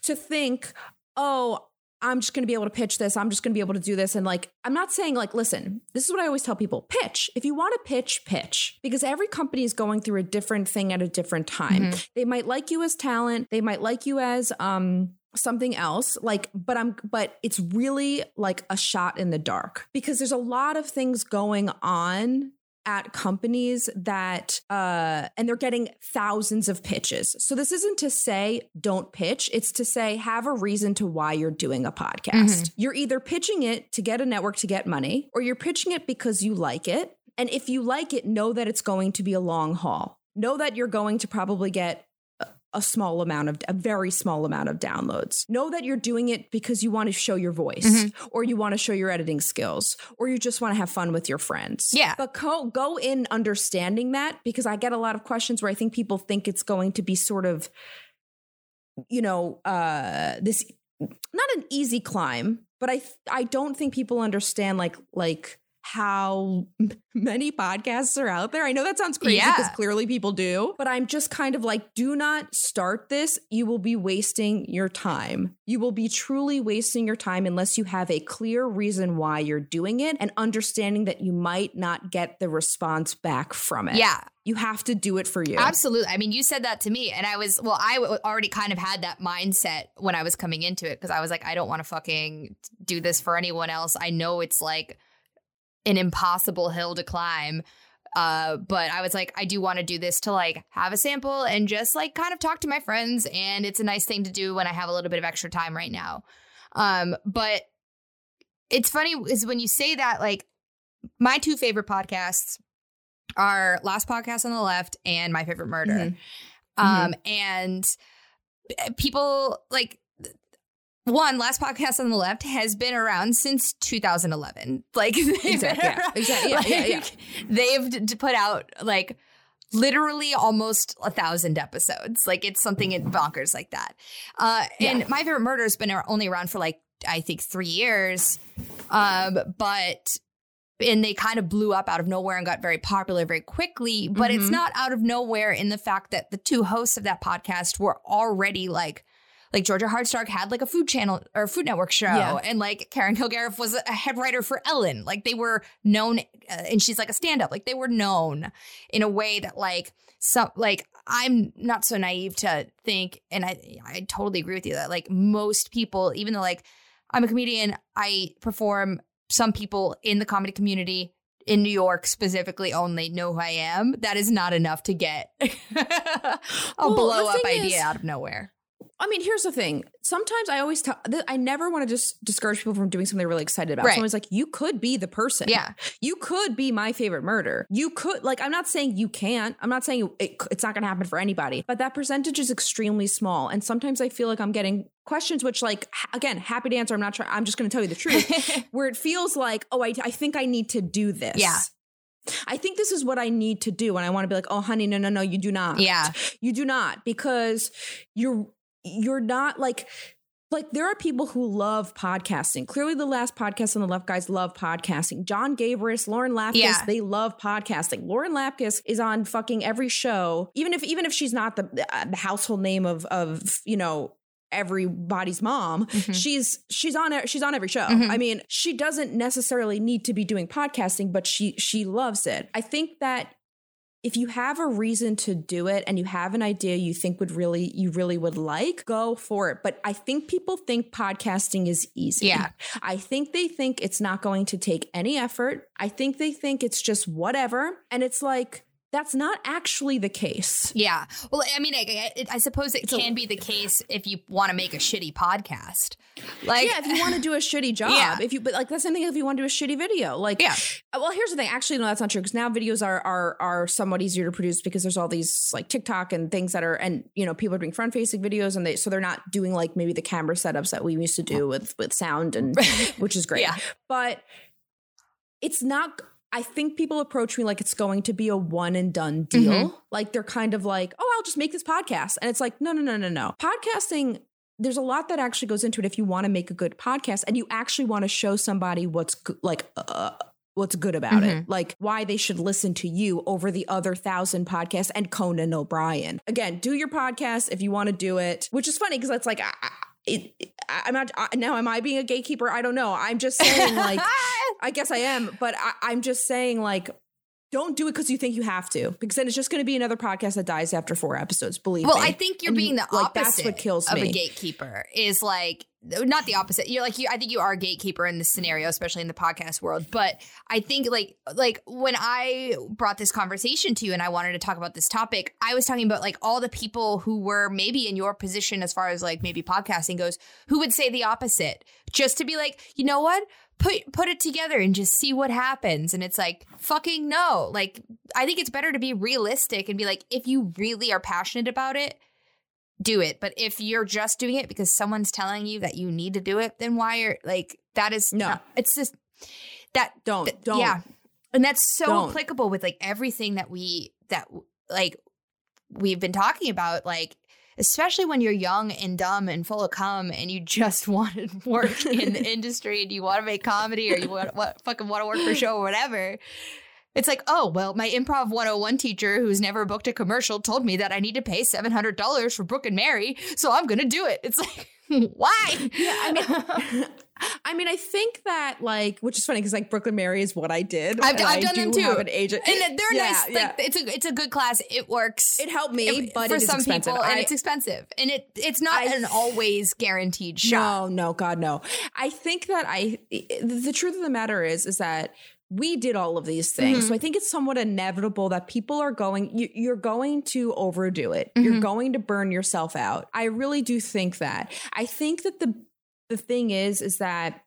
to think, oh, I'm just going to be able to pitch this. I'm just going to be able to do this. And like, I'm not saying like, listen, this is what I always tell people, pitch. If you want to pitch, pitch. Because every company is going through a different thing at a different time. Mm-hmm. They might like you as talent. They might like you as um, something else. Like, but I'm, but it's really like a shot in the dark, because there's a lot of things going on at companies that, uh, and they're getting thousands of pitches. So this isn't to say don't pitch. It's to say have a reason to why you're doing a podcast. Mm-hmm. You're either pitching it to get a network to get money, or you're pitching it because you like it. And if you like it, know that it's going to be a long haul. Know that you're going to probably get a small amount of, a very small amount of downloads. Know that you're doing it because you want to show your voice, mm-hmm. or you want to show your editing skills, or you just want to have fun with your friends. Yeah. But co- go in understanding that, because I get a lot of questions where I think people think it's going to be sort of, you know, uh, this, not an easy climb, but I, th- I don't think people understand like, like, how many podcasts are out there. I know that sounds crazy because yeah. clearly people do, but I'm just kind of like, do not start this. You will be wasting your time. You will be truly wasting your time unless you have a clear reason why you're doing it and understanding that you might not get the response back from it. Yeah. You have to do it for you. Absolutely. I mean, you said that to me and I was, well, I w- already kind of had that mindset when I was coming into it because I was like, I don't want to fucking do this for anyone else. I know it's like an impossible hill to climb. Uh, but I was like, I do want to do this to like have a sample and just like kind of talk to my friends. And it's a nice thing to do when I have a little bit of extra time right now. Um, but it's funny is when you say that, like my two favorite podcasts are Last Podcast on the Left and My Favorite Murder. Mm-hmm. Um, mm-hmm. And people like, one, Last Podcast on the Left has been around since two thousand eleven. Like, they've, exactly, around, yeah. Exactly, yeah, like, yeah, yeah. They've put out like literally almost a thousand episodes. Like, it's something bonkers like that. Uh, yeah. And My Favorite Murder has been only around for like, I think, three years. Um, but and they kind of blew up out of nowhere and got very popular very quickly. But mm-hmm. it's not out of nowhere in the fact that the two hosts of that podcast were already like, Like Georgia Hardstark had like a Food Channel or Food Network show, yeah. and like Karen Kilgariff was a head writer for Ellen. Like they were known, uh, and she's like a stand-up. Like they were known in a way that like some like I'm not so naive to think, and I I totally agree with you that like most people, even though like I'm a comedian, I perform. Some people in the comedy community in New York specifically only know who I am. That is not enough to get a well, blow up idea is- out of nowhere. I mean, here's the thing. Sometimes I always tell, I never want to just discourage people from doing something they're really excited about. Right. Someone's like, you could be the person. Yeah. You could be My Favorite Murder. You could, like, I'm not saying you can't. I'm not saying it, it's not going to happen for anybody, but that percentage is extremely small. And sometimes I feel like I'm getting questions, which like, again, happy to answer. I'm not trying, I'm just going to tell you the truth where it feels like, oh, I, I think I need to do this. Yeah. I think this is what I need to do. And I want to be like, oh, honey, no, no, no, you do not. Yeah. You do not, because you're, You're not like, like there are people who love podcasting. Clearly the Last Podcast on the Left guys love podcasting. John Gabris, Lauren Lapkus, yeah. they love podcasting. Lauren Lapkus is on fucking every show. Even if, even if she's not the, uh, the household name of, of, you know, everybody's mom, mm-hmm. she's, she's on, she's on every show. Mm-hmm. I mean, she doesn't necessarily need to be doing podcasting, but she, she loves it. I think that if you have a reason to do it and you have an idea you think would really, you really would like, go for it. But I think people think podcasting is easy. Yeah. I think they think it's not going to take any effort. I think they think it's just whatever. And it's like, that's not actually the case. Yeah. Well, I mean, I, I, I suppose it can be the case if you want to make a shitty podcast. Like, yeah, if you want to do a shitty job. Yeah. If you, but like that's the same thing if you want to do a shitty video. Like, yeah. Well, here's the thing. Actually, no, that's not true because now videos are are are somewhat easier to produce because there's all these like TikTok and things that are, and you know, people are doing front facing videos and they so they're not doing like maybe the camera setups that we used to do with with sound and which is great. Yeah. But it's not. I think people approach me like it's going to be a one and done deal. Mm-hmm. Like they're kind of like, oh, I'll just make this podcast. And it's like, no, no, no, no, no. Podcasting, there's a lot that actually goes into it if you want to make a good podcast and you actually want to show somebody what's go- like uh, what's good about mm-hmm. it. Like why they should listen to you over the other thousand podcasts and Conan O'Brien. Again, do your podcast if you want to do it, which is funny because it's like I, it, it, I'm not I, now. Am I being a gatekeeper? I don't know. I'm just saying like I guess I am. But I, I'm just saying, like, don't do it because you think you have to, because then it's just going to be another podcast that dies after four episodes. Believe well, me. Well, I think you're and being you, the like, opposite that's what kills of me. A gatekeeper is like not the opposite. You're like you. I think you are a gatekeeper in this scenario, especially in the podcast world. But I think like like when I brought this conversation to you and I wanted to talk about this topic, I was talking about like all the people who were maybe in your position as far as like maybe podcasting goes, who would say the opposite just to be like, you know what? Put put it together and just see what happens. And it's like, fucking no. Like, I think it's better to be realistic and be like, if you really are passionate about it, do it. But if you're just doing it because someone's telling you that you need to do it, then why are like that is no. Not, it's just that don't th- don't yeah, and that's so don't. applicable with like everything that we that like we've been talking about, like. Especially when you're young and dumb and full of cum and you just want to work in the industry and you want to make comedy or you want, what, fucking want to work for a show or whatever. It's like, oh, well, my improv one oh one teacher who's never booked a commercial told me that I need to pay seven hundred dollars for Brooke and Mary, so I'm going to do it. It's like, why? Yeah, I mean, I mean, I think that like, which is funny because like Brooke and Mary is what I did. I've, I've I done do them too. Have an agent. And they're yeah, nice. Yeah. Like, it's a it's a good class. It works. It helped me, it, but for it is some expensive. people, and I, it's expensive. And it it's not I, an always guaranteed shot. No, no, God, no. I think that I the truth of the matter is is that. We did all of these things. Mm-hmm. So I think it's somewhat inevitable that people are going, you, you're going to overdo it. Mm-hmm. You're going to burn yourself out. I really do think that. I think that the the thing is, is that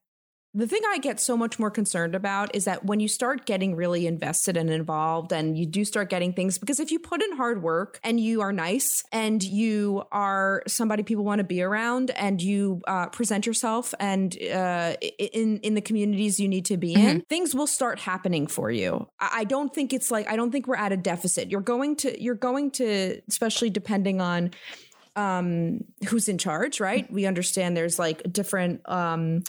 the thing I get so much more concerned about is that when you start getting really invested and involved and you do start getting things, because if you put in hard work and you are nice and you are somebody people want to be around and you uh, present yourself and uh, in, in the communities you need to be mm-hmm. in, things will start happening for you. I don't think it's like, I don't think we're at a deficit. You're going to, you're going to, especially depending on um, who's in charge, right? We understand there's like different... Um,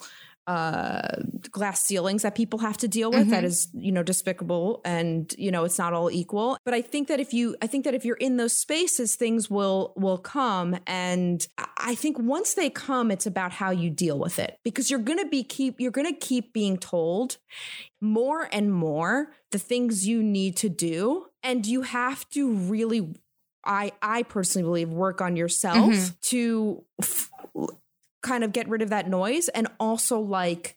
uh glass ceilings that people have to deal with mm-hmm. that is, you know, despicable and, you know, it's not all equal. But I think that if you I think that if you're in those spaces, things will will come. And I think once they come, it's about how you deal with it, because you're going to be keep you're going to keep being told more and more the things you need to do. And you have to really, I, I personally believe, work on yourself mm-hmm. to f- kind of get rid of that noise. And also like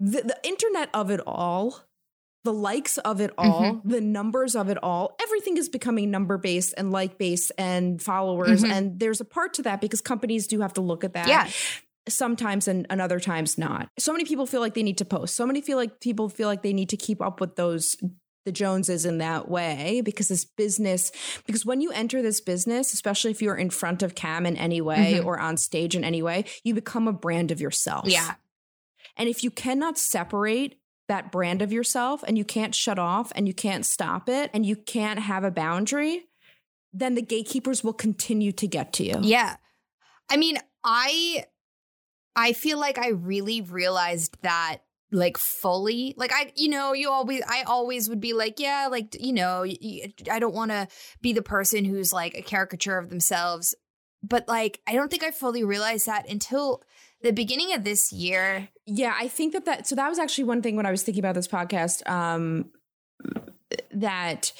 the, the internet of it all, the likes of it all, mm-hmm. the numbers of it all, everything is becoming number based and like based and followers. Mm-hmm. And there's a part to that because companies do have to look at that. Yeah. Sometimes and, and other times not. So many people feel like they need to post. So many feel like people feel like they need to keep up with those the Joneses in that way, because this business, because when you enter this business, especially if you're in front of cam in any way mm-hmm. or on stage in any way, you become a brand of yourself. Yeah. And if you cannot separate that brand of yourself and you can't shut off and you can't stop it and you can't have a boundary, then the gatekeepers will continue to get to you. Yeah. I mean, I, I feel like I really realized that like fully, like I, you know, you always, I always would be like, yeah, like, you know, I don't want to be the person who's like a caricature of themselves. But like, I don't think I fully realized that until the beginning of this year. Yeah, I think that that, so that was actually one thing when I was thinking about this podcast, um, that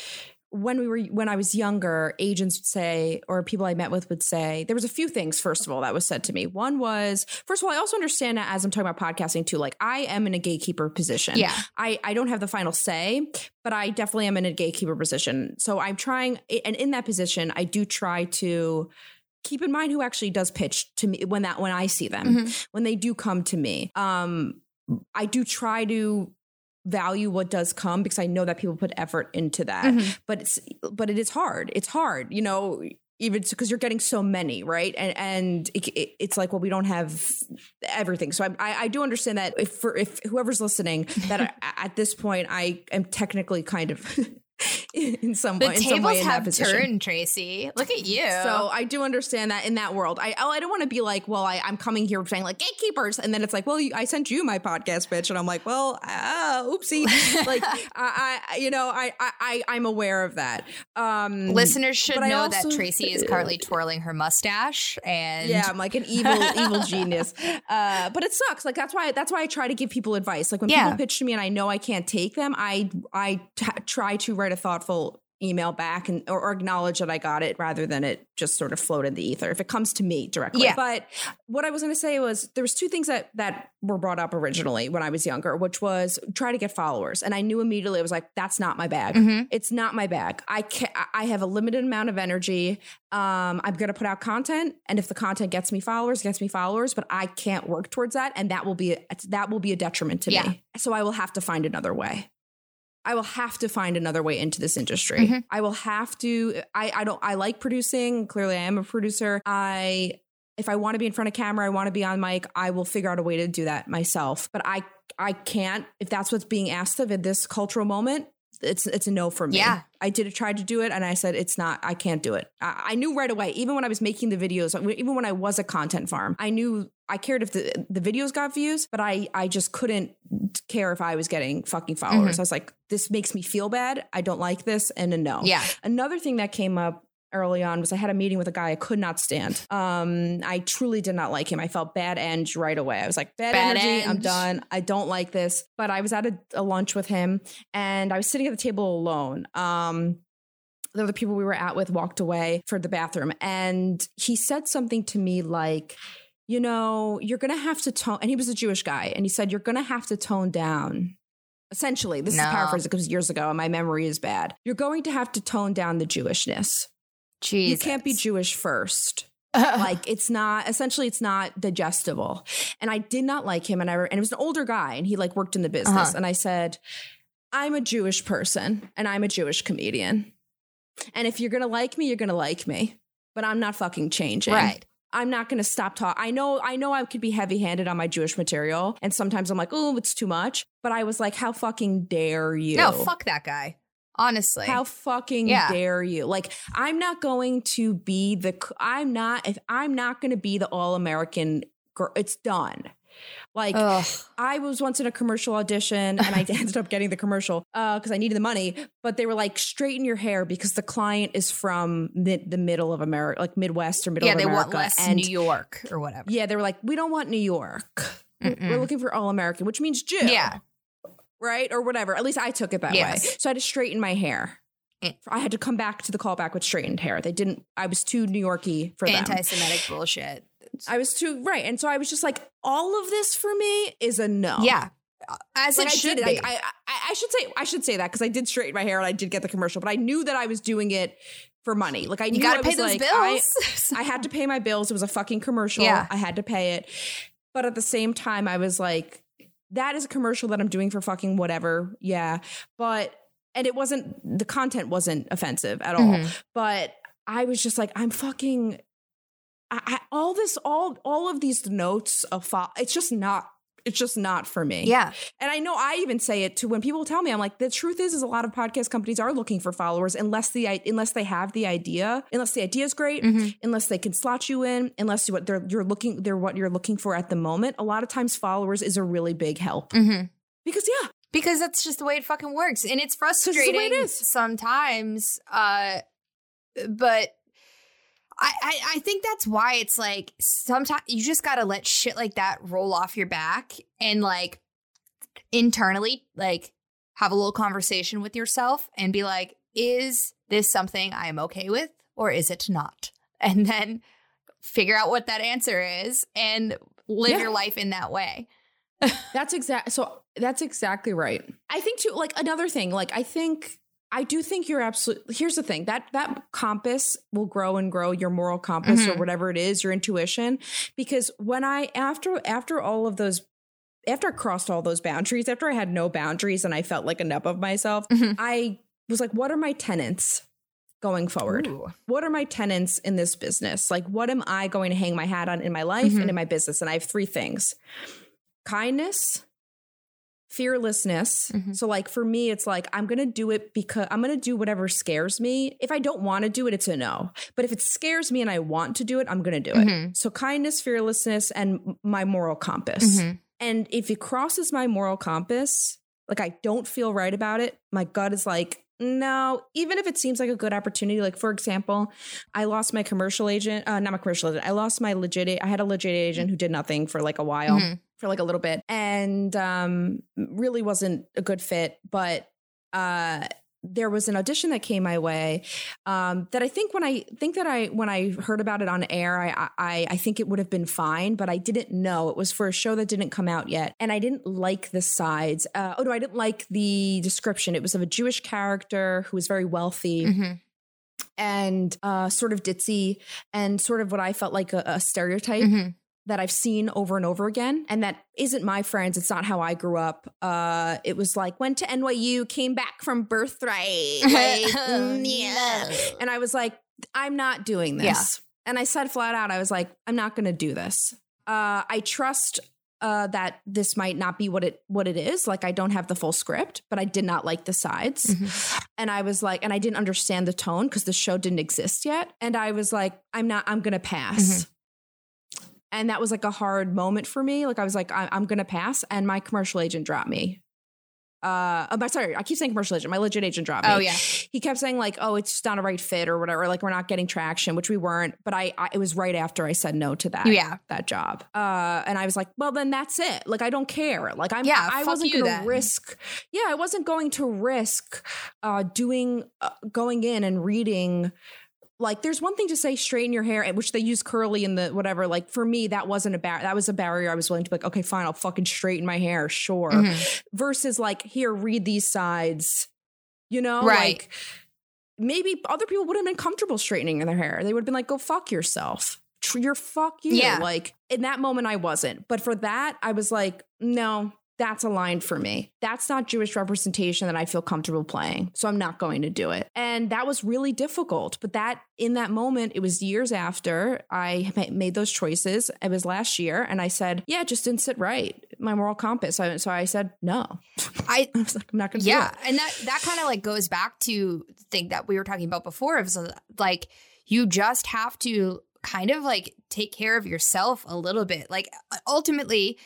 when we were, when I was younger, agents would say, or people I met with would say, there was a few things, first of all, that was said to me. One was, first of all, I also understand that as I'm talking about podcasting too, like I am in a gatekeeper position. Yeah. I, I don't have the final say, but I definitely am in a gatekeeper position. So I'm trying, and in that position, I do try to keep in mind who actually does pitch to me when that, when I see them, mm-hmm. when they do come to me. Um, I do try to value what does come because I know that people put effort into that, mm-hmm. but it's, but it is hard. It's hard, you know, even because you're getting so many, right? And and it, it, it's like, well, we don't have everything. So I I, I do understand that if for, if whoever's listening, that I, at this point I am technically kind of in some the way. The tables some way have in that position. Turned, Tracy. Look at you. So I do understand that in that world, I oh, I don't want to be like, well, I, I'm coming here saying like gatekeepers, and then it's like, well, you, I sent you my podcast, bitch, and I'm like, well, uh, oopsie. Like I, I, you know, I, I, I'm aware of that. Um, Listeners should know also, that Tracy is currently twirling her mustache, and yeah, I'm like an evil, evil genius. Uh, but it sucks. Like that's why that's why I try to give people advice. Like when yeah. people pitch to me and I know I can't take them, I I t- try to write a thoughtful email back and or, or acknowledge that I got it rather than it just sort of float in the ether if it comes to me directly. Yeah. But what I was going to say was there was two things that that were brought up originally when I was younger, which was try to get followers. And I knew immediately I was like, that's not my bag. Mm-hmm. It's not my bag. I can't, I have a limited amount of energy. Um, I'm going to put out content. And if the content gets me followers, gets me followers, but I can't work towards that. And that will be, a, that will be a detriment to yeah. me. So I will have to find another way. I will have to find another way into this industry. Mm-hmm. I will have to, I, I don't, I like producing. Clearly I am a producer. I, if I want to be in front of camera, I want to be on mic, I will figure out a way to do that myself. But I, I can't, if that's what's being asked of in this cultural moment, it's, it's a no for me. Yeah. I did try to do it and I said, it's not, I can't do it. I, I knew right away, even when I was making the videos, even when I was a content farm, I knew I cared if the, the videos got views, but I, I just couldn't care if I was getting fucking followers. Mm-hmm. I was like, this makes me feel bad. I don't like this. And a no. Yeah. Another thing that came up early on was I had a meeting with a guy I could not stand. Um, I truly did not like him. I felt bad edge right away. I was like, bad, bad energy, edge. I'm done. I don't like this. But I was at a, a lunch with him and I was sitting at the table alone. Um, the other people we were at with walked away for the bathroom. And he said something to me like, you know, you're going to have to tone, and he was a Jewish guy, and he said, you're going to have to tone down. Essentially, this no. is paraphrasing because years ago, and my memory is bad. You're going to have to tone down the Jewishness. Jesus. You can't be Jewish first. Like, it's not, essentially, it's not digestible. And I did not like him. And I, and it was an older guy, and he like worked in the business. Uh-huh. And I said, I'm a Jewish person and I'm a Jewish comedian. And if you're going to like me, you're going to like me, but I'm not fucking changing. Right. I'm not going to stop talking. I know, I know I could be heavy handed on my Jewish material. And sometimes I'm like, oh, it's too much. But I was like, how fucking dare you? No, fuck that guy. Honestly. How fucking yeah. dare you? Like, I'm not going to be the, I'm not, if I'm not going to be the all-American girl, it's done. Like, ugh. I was once in a commercial audition and I ended up getting the commercial because uh, I needed the money, but they were like, straighten your hair because the client is from mid- the middle of America, like Midwest or middle yeah, of America. Yeah, they want less and, New York or whatever. Yeah, they were like, we don't want New York. Mm-mm. We're looking for all-American, which means Jew. Yeah. Right? Or whatever. At least I took it that yes. way. So I had to straighten my hair. Mm. I had to come back to the callback with straightened hair. They didn't, I was too New York-y for Anti-Semitic them. Anti-Semitic bullshit. I was too, right. And so I was just like, all of this for me is a no. Yeah. As like it I should did, be. I, I, I should say, I should say that because I did straighten my hair and I did get the commercial, but I knew that I was doing it for money. Like I knew you gotta I pay was those like, bills. I, I had to pay my bills. It was a fucking commercial. Yeah. I had to pay it. But at the same time, I was like, that is a commercial that I'm doing for fucking whatever. Yeah. But, and it wasn't, the content wasn't offensive at all. Mm-hmm. But I was just like, I'm fucking, I, I, all this, all, all of these notes of, fo- it's just not, it's just not for me. Yeah. And I know I even say it to when people tell me, I'm like, the truth is, is a lot of podcast companies are looking for followers unless the, unless they have the idea, unless the idea is great, mm-hmm. unless they can slot you in, unless what they're, you're looking, they're what you're looking for at the moment. A lot of times followers is a really big help mm-hmm. because yeah. Because that's just the way it fucking works. And it's frustrating it is. sometimes, uh, but I, I, I think that's why it's like sometimes you just got to let shit like that roll off your back and like internally, like have a little conversation with yourself and be like, is this something I'm okay with or is it not? And then figure out what that answer is and live yeah. your life in that way. That's exact. So that's exactly right. I think too, like another thing, like I think I do think you're absolutely, here's the thing, that that compass will grow and grow, your moral compass mm-hmm. or whatever it is, your intuition. Because when I, after after all of those, after I crossed all those boundaries, after I had no boundaries and I felt like enough of myself, mm-hmm. I was like, what are my tenets going forward? Ooh. What are my tenets in this business? Like, what am I going to hang my hat on in my life mm-hmm. and in my business? And I have three things. Kindness. Fearlessness. Mm-hmm. So like for me, it's like, I'm going to do it because I'm going to do whatever scares me. If I don't want to do it, it's a no. But if it scares me and I want to do it, I'm going to do mm-hmm. it. So kindness, fearlessness, and my moral compass. Mm-hmm. And if it crosses my moral compass, like I don't feel right about it, my gut is like, no, even if it seems like a good opportunity. Like for example, I lost my commercial agent, uh, not my commercial agent. I lost my legit, I had a legit agent who did nothing for like a while. Mm-hmm. for like a little bit and um, really wasn't a good fit. But uh, there was an audition that came my way um, that I think when I think that I, when I heard about it on air, I, I, I think it would have been fine, but I didn't know it was for a show that didn't come out yet. And I didn't like the sides. Uh, oh no, I didn't like the description. It was of a Jewish character who was very wealthy mm-hmm. and uh, sort of ditzy and sort of what I felt like a, a stereotype. Mm-hmm. that I've seen over and over again. And that isn't my friends. It's not how I grew up. Uh, it was like, went to N Y U, came back from Birthright. Like, mm, yeah. And I was like, I'm not doing this. Yeah. And I said flat out, I was like, I'm not going to do this. Uh, I trust uh, that this might not be what it what it is. Like, I don't have the full script, but I did not like the sides. Mm-hmm. And I was like, and I didn't understand the tone because the show didn't exist yet. And I was like, I'm not, I'm going to pass. Mm-hmm. And that was like a hard moment for me. Like I was like, I- I'm going to pass. And my commercial agent dropped me. Uh, oh, sorry, I keep saying commercial agent. My legit agent dropped me. Oh yeah. He kept saying like, oh, it's just not a right fit or whatever. Like we're not getting traction, which we weren't. But I, I it was right after I said no to that. Yeah. That job. Uh, and I was like, well, then that's it. Like I don't care. Like I'm. Yeah. I wasn't going to risk. Yeah, I wasn't going to risk uh, doing uh, going in and reading. Like, there's one thing to say straighten your hair, which they use curly in the whatever. Like, for me, that wasn't a bar- that was a barrier I was willing to be like, okay, fine, I'll fucking straighten my hair, sure. Mm-hmm. Versus like, here, read these sides, you know? Right. Like, maybe other people wouldn't have been comfortable straightening their hair. They would have been like, go fuck yourself. You're fuck you. Yeah. Like, in that moment, I wasn't. But for that, I was like, no, that's a line for me. That's not Jewish representation that I feel comfortable playing. So I'm not going to do it. And that was really difficult. But that in that moment, it was years after I made those choices. It was last year. And I said, yeah, it just didn't sit right. My moral compass. So I, so I said, no, I, I was like, I'm not going to yeah, do it. Yeah. And that, that kind of like goes back to the thing that we were talking about before. It was like, you just have to kind of like take care of yourself a little bit. Like ultimately,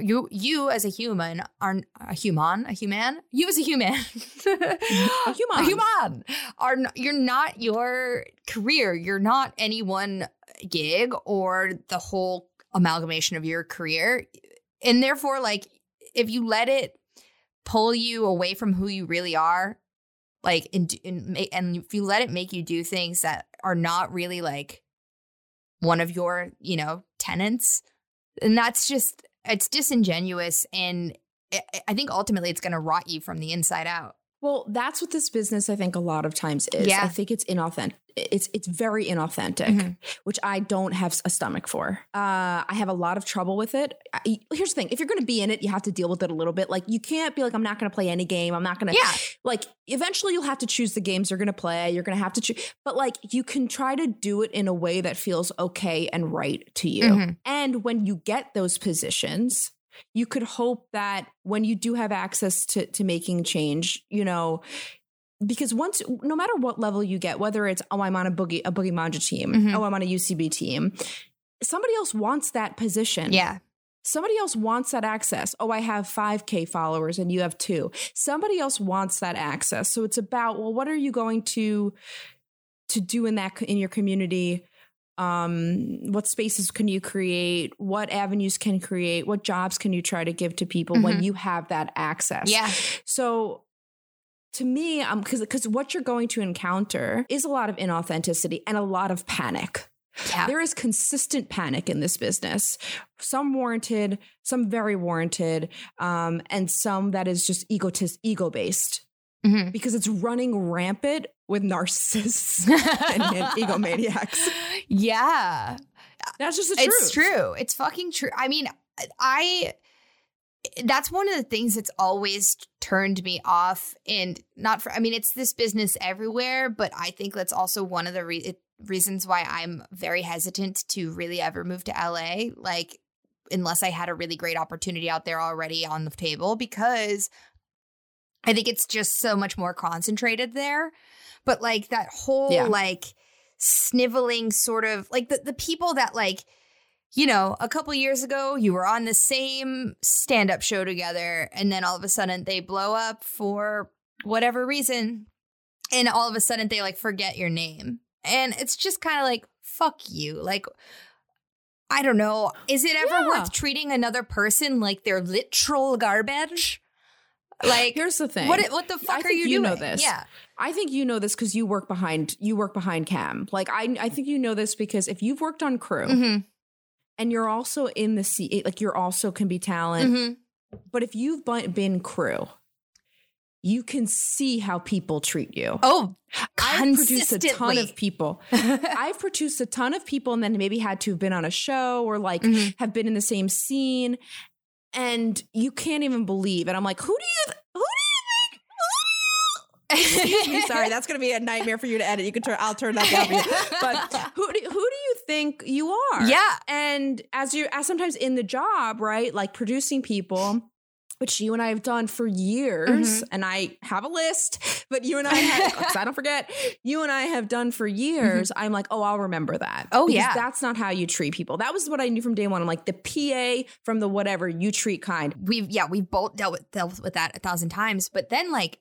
You, you as a human are a human, a human, you as a human, a human, a human are you're not your career. You're not any one gig or the whole amalgamation of your career. And therefore, like, if you let it pull you away from who you really are, like, and, and, and if you let it make you do things that are not really like one of your, you know, tenets, and that's just, it's disingenuous, and I think ultimately it's going to rot you from the inside out. Well, that's what this business, I think, a lot of times is. Yeah. I think it's inauthentic. It's it's very inauthentic, mm-hmm. which I don't have a stomach for. Uh, I have a lot of trouble with it. I, here's the thing. If you're going to be in it, you have to deal with it a little bit. Like, you can't be like, I'm not going to play any game. I'm not going to. Yeah. Like, eventually you'll have to choose the games you're going to play. You're going to have to choose. But, like, you can try to do it in a way that feels okay and right to you. Mm-hmm. And when you get those positions, you could hope that when you do have access to, to making change, you know, because once, no matter what level you get, whether it's, oh, I'm on a boogie, a boogie manja team, mm-hmm. oh, I'm on a U C B team, somebody else wants that position. Yeah. Somebody else wants that access. Oh, I have five K followers and you have two. Somebody else wants that access. So it's about, well, what are you going to, to do in that, in your community? Um, what spaces can you create? What avenues can create? What jobs can you try to give to people mm-hmm. when you have that access? Yeah. So to me, um, because because what you're going to encounter is a lot of inauthenticity and a lot of panic. Yeah. There is consistent panic in this business. Some warranted, some very warranted, um, and some that is just egotist, ego-based. Mm-hmm. Because it's running rampant with narcissists and, and egomaniacs. Yeah. That's just the truth. It's true. It's fucking true. I mean, I, that's one of the things that's always turned me off, and not for, I mean, it's this business everywhere, but I think that's also one of the re- reasons why I'm very hesitant to really ever move to L A. Like, unless I had a really great opportunity out there already on the table, because I think it's just so much more concentrated there. But like that whole yeah. like sniveling sort of like the, the people that like, you know, a couple years ago you were on the same stand-up show together, and then all of a sudden they blow up for whatever reason, and all of a sudden they like forget your name. And it's just kind of like, fuck you. Like, I don't know. Is it ever yeah. worth treating another person like they're literal garbage? Like, here's the thing. What, what the fuck I are you, you doing? Know this. Yeah. I think you know this because you work behind you work behind cam. Like, I I think you know this because if you've worked on crew mm-hmm. and you're also in the seat, like you're also can be talent. Mm-hmm. But if you've been crew, you can see how people treat you. Oh, consistently. I've produced a ton of people. I've produced a ton of people and then maybe had to have been on a show or like mm-hmm. have been in the same scene. And you can't even believe. And I'm like, who do you, th- who do you think? Who do you? Excuse me, sorry, that's going to be a nightmare for you to edit. You can turn, I'll turn that down for you. But who do, who do you think you are? Yeah. And as you, as sometimes in the job, right? Like producing people, which you and I have done for years, mm-hmm. and I have a list, but you and I have, 'cause I don't forget, you and I have done for years, mm-hmm. I'm like, oh, I'll remember that. Oh, because yeah. that's not how you treat people. That was what I knew from day one. I'm like, the P A from the whatever, you treat kind. We've, yeah, we've both dealt with, dealt with that a thousand times, but then like,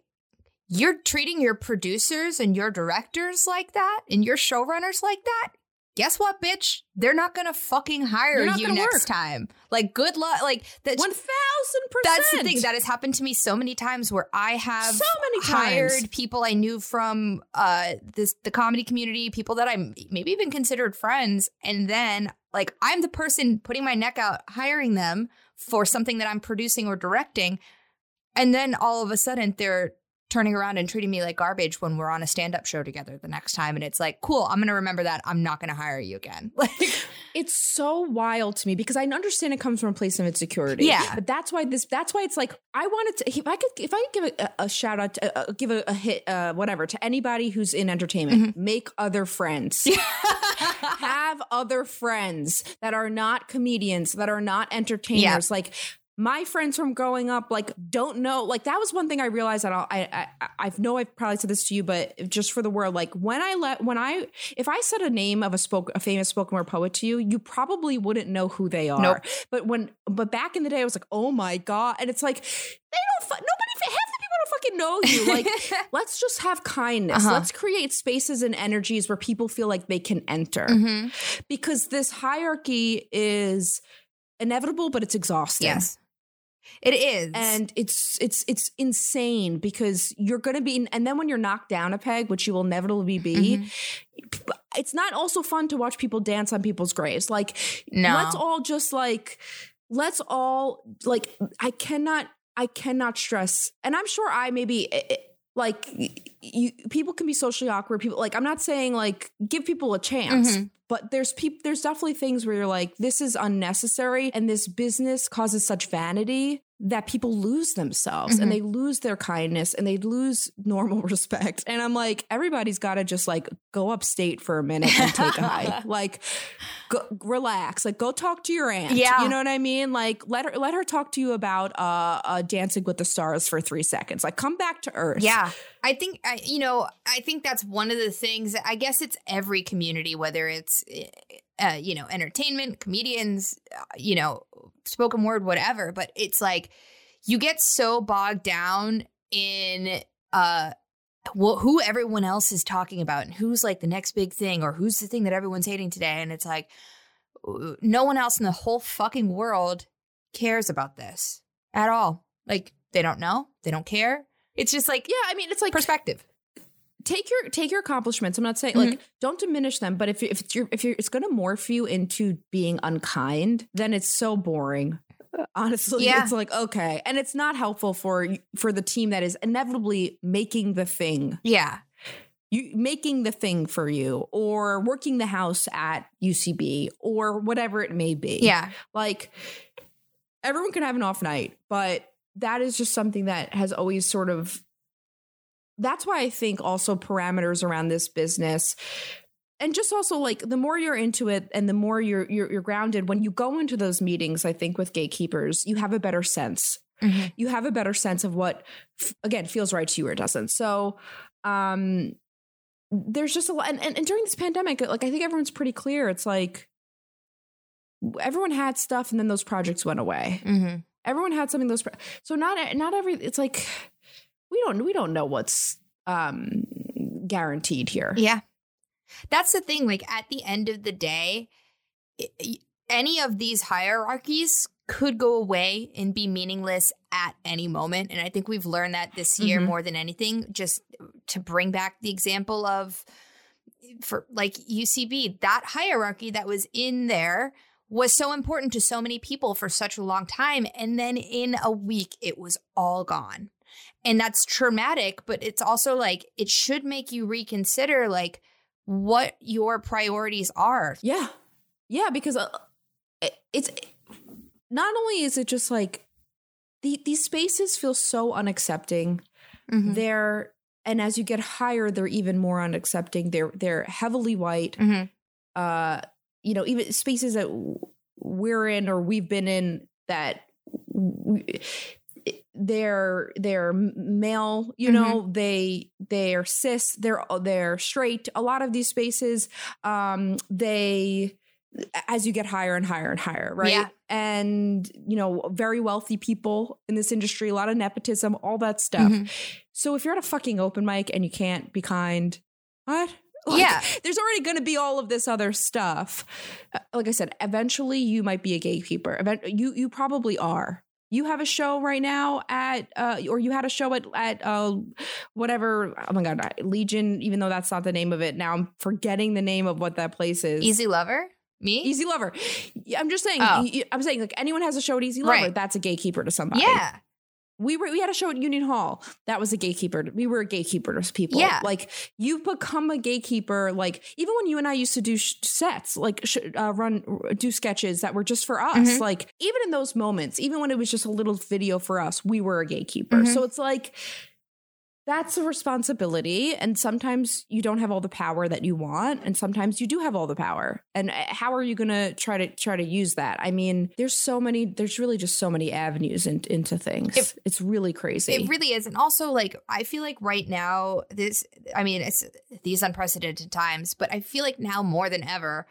you're treating your producers and your directors like that, and your showrunners like that? Guess what, bitch? They're not going to fucking hire you next work. time. Like, good luck. Like, that. one thousand percent. That's the thing. That has happened to me so many times where I have so many hired times. people I knew from uh this the comedy community, people that I maybe even considered friends. And then, like, I'm the person putting my neck out, hiring them for something that I'm producing or directing. And then all of a sudden, they're turning around and treating me like garbage when we're on a stand-up show together the next time. And it's like, cool, I'm going to remember that. I'm not going to hire you again. Like, it's so wild to me because I understand it comes from a place of insecurity. Yeah. But that's why this, that's why it's like, I wanted to, if I could, if I could give a, a shout out, to, uh, give a, a hit, uh, whatever, to anybody who's in entertainment, mm-hmm. make other friends. Have other friends that are not comedians, that are not entertainers. Yeah. Like, my friends from growing up, like, don't know. Like, that was one thing I realized that I'll, I, I, I know I've probably said this to you, but just for the world, like, when I let, when I, if I said a name of a spoke, a famous spoken word poet to you, you probably wouldn't know who they are. Nope. But when, but back in the day, I was like, oh my God. And it's like, they don't, nobody, half the people don't fucking know you. Like, let's just have kindness. Uh-huh. Let's create spaces and energies where people feel like they can enter. Mm-hmm. Because this hierarchy is inevitable, but it's exhausting. Yes. It is. And it's it's it's insane because you're going to be – and then when you're knocked down a peg, which you will inevitably be, mm-hmm. it's not also fun to watch people dance on people's graves. Like, no. let's all just like – let's all – like, I cannot – I cannot stress – and I'm sure I maybe – like, you, people can be socially awkward. People, like, I'm not saying, like, give people a chance. Mm-hmm. But there's people, there's definitely things where you're like, this is unnecessary. And this business causes such vanity that people lose themselves. Mm-hmm. And they lose their kindness. And they lose normal respect. And I'm like, everybody's got to just, like, go upstate for a minute and take a hike. Like, go, relax. Like, go talk to your aunt. Yeah. You know what I mean? Like, let her, let her talk to you about uh, uh, Dancing with the Stars for three seconds. Like, come back to earth. Yeah. I think, I, you know, I think that's one of the things. I guess it's every community, whether it's, uh, you know, entertainment, comedians, uh, you know, spoken word, whatever. But it's like you get so bogged down in uh, wh- who everyone else is talking about and who's like the next big thing or who's the thing that everyone's hating today. And it's like no one else in the whole fucking world cares about this at all. Like, they don't know. They don't care. It's just like, yeah, I mean, it's like perspective. Take your take your accomplishments. I'm not saying mm-hmm. like don't diminish them, but if if it's your if you're, it's going to morph you into being unkind, then it's so boring. Honestly, yeah. It's like, okay, and it's not helpful for for the team that is inevitably making the thing. Yeah. You, making the thing for you or working the house at U C B or whatever it may be. Yeah. Like, everyone can have an off night, but that is just something that has always sort of, that's why I think also parameters around this business and just also like the more you're into it and the more you're, you're, you're grounded when you go into those meetings, I think with gatekeepers, you have a better sense. Mm-hmm. You have a better sense of what, again, feels right to you or doesn't. So, um, there's just a lot. And, and, and during this pandemic, like, I think everyone's pretty clear. It's like everyone had stuff and then those projects went away. Mm-hmm. Everyone had something those, so not not every. It's like we don't we don't know what's um, guaranteed here. Yeah, that's the thing. Like at the end of the day, it, any of these hierarchies could go away and be meaningless at any moment. And I think we've learned that this year mm-hmm. more than anything. Just to bring back the example of for like U C B, that hierarchy that was in there was so important to so many people for such a long time. And then in a week, it was all gone. And that's traumatic, but it's also like it should make you reconsider like what your priorities are. Yeah. Yeah, because uh, it's not only is it just like the, these spaces feel so unaccepting. Mm-hmm. They're and as you get higher, they're even more unaccepting. They're they're heavily white. Mm-hmm. Uh, you know, even spaces that we're in or we've been in that we, they're they're male. You mm-hmm. know, they they are cis. They're they're straight. A lot of these spaces, um, they. as you get higher and higher and higher, right? Yeah. And, you know, very wealthy people in this industry, a lot of nepotism, all that stuff. Mm-hmm. So if you're at a fucking open mic and you can't be kind, what? Like, yeah. There's already going to be all of this other stuff. Uh, like I said, eventually you might be a gatekeeper. You you probably are. You have a show right now at, uh, or you had a show at, at uh, whatever, oh my God, Legion, even though that's not the name of it. Now I'm forgetting the name of what that place is. Easy Lover? Me? Easy Lover. I'm just saying, oh. I'm saying like anyone has a show at Easy Lover, right. That's a gatekeeper to somebody. Yeah. We were, we had a show at Union Hall. That was a gatekeeper. To, we were a gatekeeper to people. Yeah. Like you've become a gatekeeper. Like even when you and I used to do sh- sets, like sh- uh, run, do sketches that were just for us. Mm-hmm. Like even in those moments, even when it was just a little video for us, we were a gatekeeper. Mm-hmm. So it's like, that's a responsibility, and sometimes you don't have all the power that you want, and sometimes you do have all the power. And how are you going to try to try to use that? I mean, there's so many, there's really just so many avenues in, into things. It, it's really crazy. It really is. And also, like, I feel like right now, this, I mean, it's these unprecedented times, but I feel like now more than ever,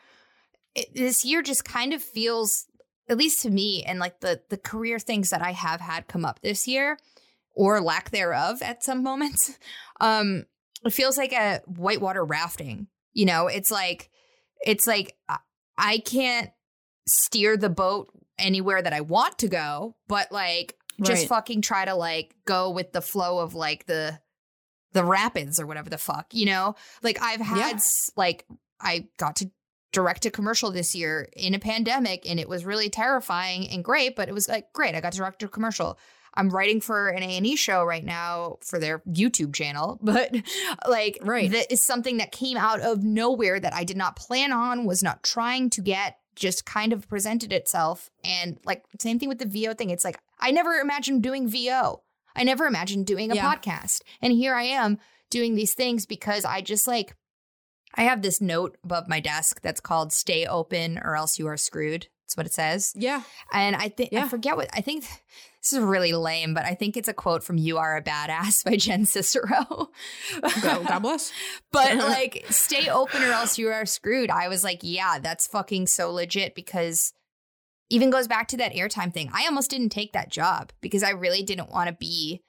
it, this year just kind of feels, at least to me, and like the the career things that I have had come up this year, or lack thereof at some moments, um, it feels like a whitewater rafting. You know, it's like, it's like I can't steer the boat anywhere that I want to go, but like just right. fucking try to like go with the flow of like the the rapids or whatever the fuck, you know? Like I've had, yeah. like I got to direct a commercial this year in a pandemic, and it was really terrifying and great, but it was like, great, I got to direct a commercial. I'm writing for an A and E show right now for their YouTube channel, but like right. that is something that came out of nowhere that I did not plan on, was not trying to get, just kind of presented itself. And like same thing with the V O thing. It's like I never imagined doing V O. I never imagined doing a yeah. podcast. And here I am doing these things because I just like I have this note above my desk that's called "Stay open or else you are screwed." That's what it says. Yeah. And I think yeah. I forget what I think. This is really lame, but I think it's a quote from You Are a Badass by Jen Cicero. God bless. But like, stay open or else you are screwed. I was like, yeah, that's fucking so legit, because even goes back to that airtime thing. I almost didn't take that job because I really didn't want to be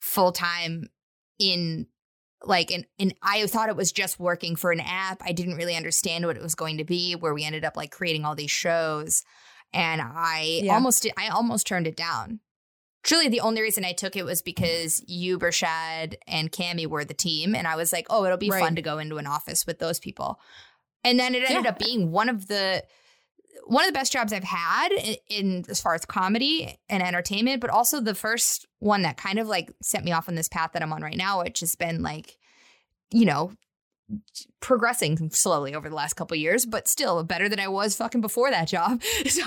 full time in like and and I thought it was just working for an app. I didn't really understand what it was going to be, where we ended up like creating all these shows. And I yeah. almost I almost turned it down. Truly, the only reason I took it was because you, Bershad, and Cammy were the team. And I was like, oh, it'll be right. fun to go into an office with those people. And then it ended yeah. up being one of the one of the best jobs I've had in, in as far as comedy and entertainment, but also the first one that kind of like sent me off on this path that I'm on right now, which has been like, you know, progressing slowly over the last couple of years, but still better than I was fucking before that job. So,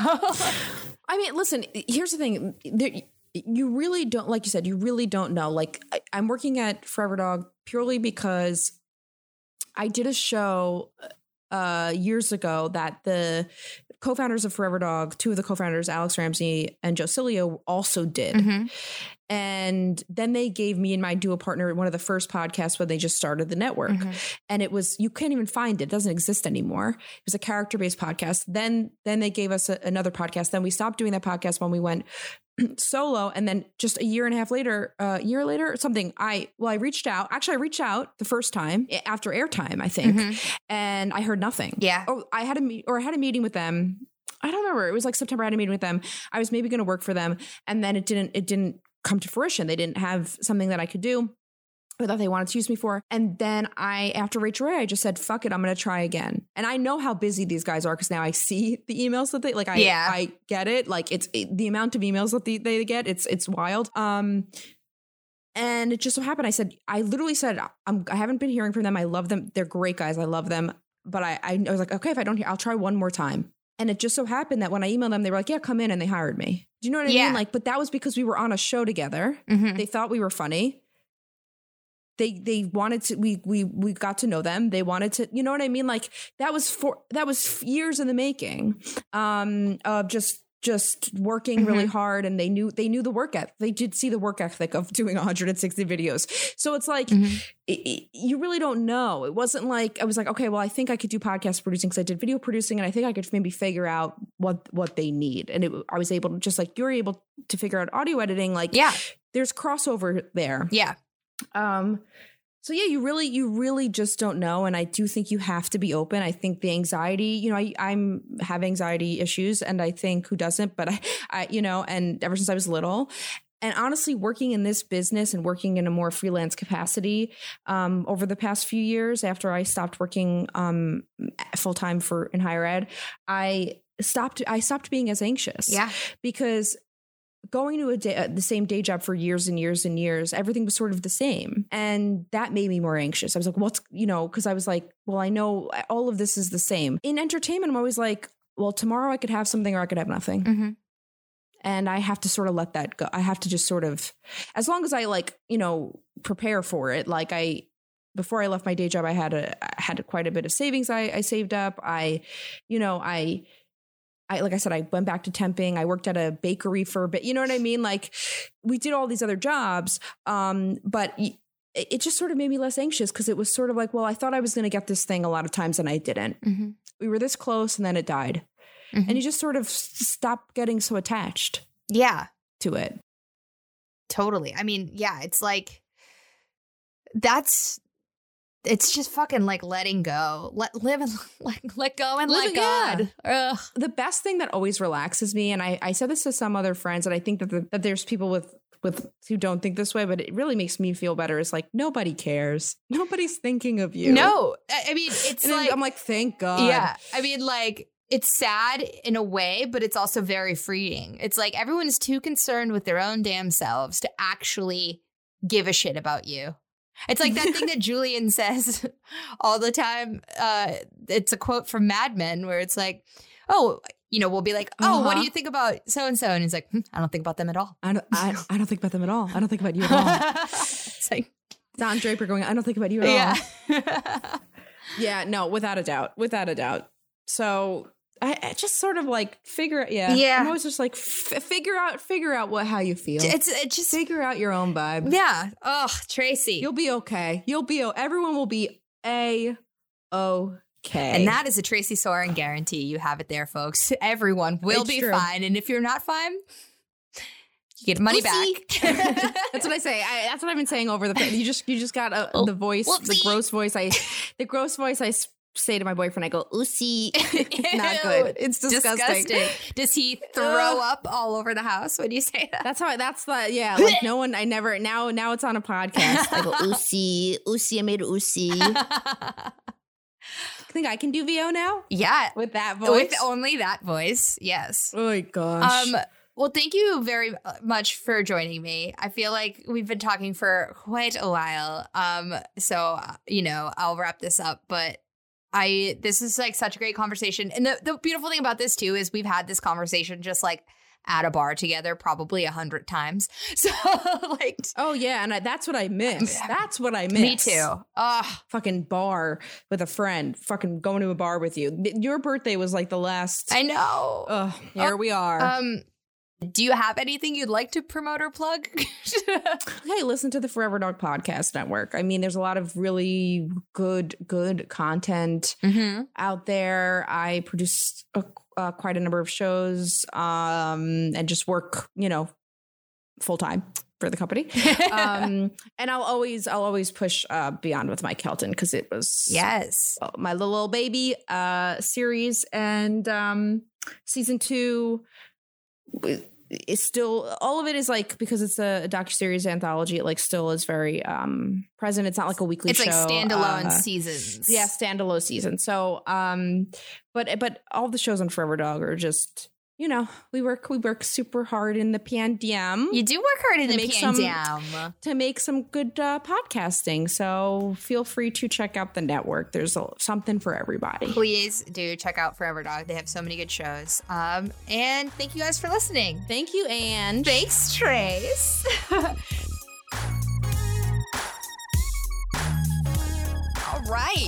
I mean, listen, here's the thing. There, You really don't, like you said, you really don't know. Like I, I'm working at Forever Dog purely because I did a show uh, years ago that the co-founders of Forever Dog, two of the co-founders, Alex Ramsey and Joe Cilio, also did. Mm-hmm. And then they gave me and my duo partner one of the first podcasts where they just started the network. Mm-hmm. And it was, you can't even find it. It doesn't exist anymore. It was a character-based podcast. Then, then they gave us a, another podcast. Then we stopped doing that podcast when we went solo, and then just a year and a half later, a uh, year later or something, I, well, I reached out. Actually, I reached out the first time after Airtime, I think, mm-hmm. and I heard nothing. Yeah. Oh, I had a me- or I had a meeting with them. I don't remember. It was like September. I had a meeting with them. I was maybe going to work for them, and then it didn't. It didn't come to fruition. They didn't have something that I could do or that they wanted to use me for. And then I, after Rachel Ray, I just said, fuck it, I'm going to try again. And I know how busy these guys are because now I see the emails that they, like, I yeah. I get it. Like, it's it, the amount of emails that they, they get, it's it's wild. Um, And it just so happened, I said, I literally said, I'm, I haven't been hearing from them. I love them. They're great guys. I love them. But I, I was like, okay, if I don't hear, I'll try one more time. And it just so happened that when I emailed them, they were like, yeah, come in. And they hired me. Do you know what I yeah. mean? Like, but that was because we were on a show together. Mm-hmm. They thought we were funny. They, they wanted to, we, we, we got to know them. They wanted to, you know what I mean? Like that was for, that was years in the making, um, of just, just working really mm-hmm. hard. And they knew, they knew the work ethic. They did see the work ethic of doing one hundred sixty videos. So it's like, mm-hmm. it, it, you really don't know. It wasn't like, I was like, okay, well, I think I could do podcast producing because I did video producing and I think I could maybe figure out what, what they need. And it, I was able to just like, you're able to figure out audio editing. Like yeah. there's crossover there. Yeah. Um, so yeah, you really, you really just don't know. And I do think you have to be open. I think the anxiety, you know, I, I'm have anxiety issues and I think who doesn't, but I, I, you know, and ever since I was little and honestly working in this business and working in a more freelance capacity, um, over the past few years after I stopped working, um, full time for in higher ed, I stopped, I stopped being as anxious yeah. because going to a day, uh, the same day job for years and years and years, everything was sort of the same. And that made me more anxious. I was like, what's, you know, because I was like, well, I know all of this is the same. In entertainment, I'm always like, well, tomorrow I could have something or I could have nothing. Mm-hmm. And I have to sort of let that go. I have to just sort of, as long as I like, you know, prepare for it. Like I, before I left my day job, I had a, I had quite a bit of savings I, I saved up. I, you know, I... I, like I said, I went back to temping. I worked at a bakery for a bit. You know what I mean? Like we did all these other jobs, um, but it, it just sort of made me less anxious because it was sort of like, well, I thought I was going to get this thing a lot of times and I didn't. Mm-hmm. We were this close and then it died. Mm-hmm. And you just sort of stop getting so attached yeah, to it. Totally. I mean, yeah, it's like that's... It's just fucking like letting go, let live and like let go and Living let God. Ugh. The best thing that always relaxes me, and I, I said this to some other friends, and I think that the, that there's people with with who don't think this way, but it really makes me feel better. It's like nobody cares, nobody's thinking of you. No, I mean it's and like I'm like thank God. Yeah, I mean like it's sad in a way, but it's also very freeing. It's like everyone is too concerned with their own damn selves to actually give a shit about you. It's like that thing that Julian says all the time. Uh, it's a quote from Mad Men where it's like, oh, you know, we'll be like, oh, uh-huh. what do you think about so-and-so? And he's like, hmm, I don't think about them at all. I don't, I, I don't think about them at all. I don't think about you at all. It's like Don Draper going, I don't think about you at yeah. all. Yeah, no, without a doubt. Without a doubt. So I, I just sort of like figure out. Yeah. yeah. I'm always just like f- figure out, figure out what, how you feel. It's it just figure out your own vibe. Yeah. Oh, Tracy, you'll be okay. You'll be, everyone will be A-okay. And that is a Tracy Soren guarantee. You have it there, folks. Everyone will it's be true. fine. And if you're not fine, you get money Pussy. back. That's what I say. I, that's what I've been saying over the, you just, you just got a, oh. the voice, Whoopsie. the gross voice. I, the gross voice I sp- say to my boyfriend, I go, oopsie. It's not good. It's disgusting. disgusting. Does he throw up all over the house when you say that? That's how I, that's the, yeah, like no one, I never, now Now it's on a podcast. I go, oopsie, oopsie, I made oopsie. I think I can do V O now? Yeah. With that voice? With only that voice, yes. Oh my gosh. Um, well, thank you very much for joining me. I feel like we've been talking for quite a while. Um, so, you know, I'll wrap this up, but I, this is like such a great conversation. And the, the beautiful thing about this too, is we've had this conversation just like at a bar together, probably a hundred times. So like, oh yeah. And I, that's what I miss. That's what I miss. Me too. Oh, fucking bar with a friend, fucking going to a bar with you. Your birthday was like the last. I know. Ugh, here oh, we are. Um, Do you have anything you'd like to promote or plug? Hey, listen to the Forever Dog Podcast Network. I mean, there's a lot of really good, good content mm-hmm. out there. I produce a, uh, quite a number of shows um, and just work, you know, full time for the company. um, and I'll always, I'll always push uh, Beyond with Mike Kelton because it was yes my little old baby uh, series and um, season two. It's still all of it is like because it's a, a docuseries anthology, it like still is very um present. It's not like a weekly it's show. It's like standalone uh, seasons. Yeah, standalone season. So um but but all the shows on Forever Dog are just you know, we work we work super hard in the pandemic. You do work hard in the pandemic to make some good uh, podcasting. So feel free to check out the network. There's a, something for everybody. Please do check out Forever Dog. They have so many good shows. Um, and thank you guys for listening. Thank you, Anne. Thanks, Trace. All right.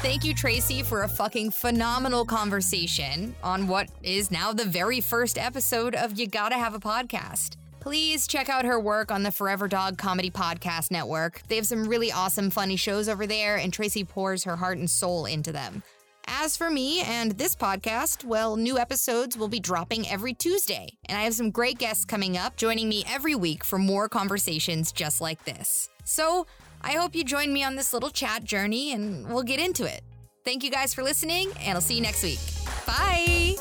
Thank you, Tracy, for a fucking phenomenal conversation on what is now the very first episode of You Gotta Have a Podcast. Please check out her work on the Forever Dog Comedy Podcast Network. They have some really awesome, funny shows over there, and Tracy pours her heart and soul into them. As for me and this podcast, well, new episodes will be dropping every Tuesday, and I have some great guests coming up joining me every week for more conversations just like this. So I hope you join me on this little chat journey, and we'll get into it. Thank you guys for listening, and I'll see you next week. Bye!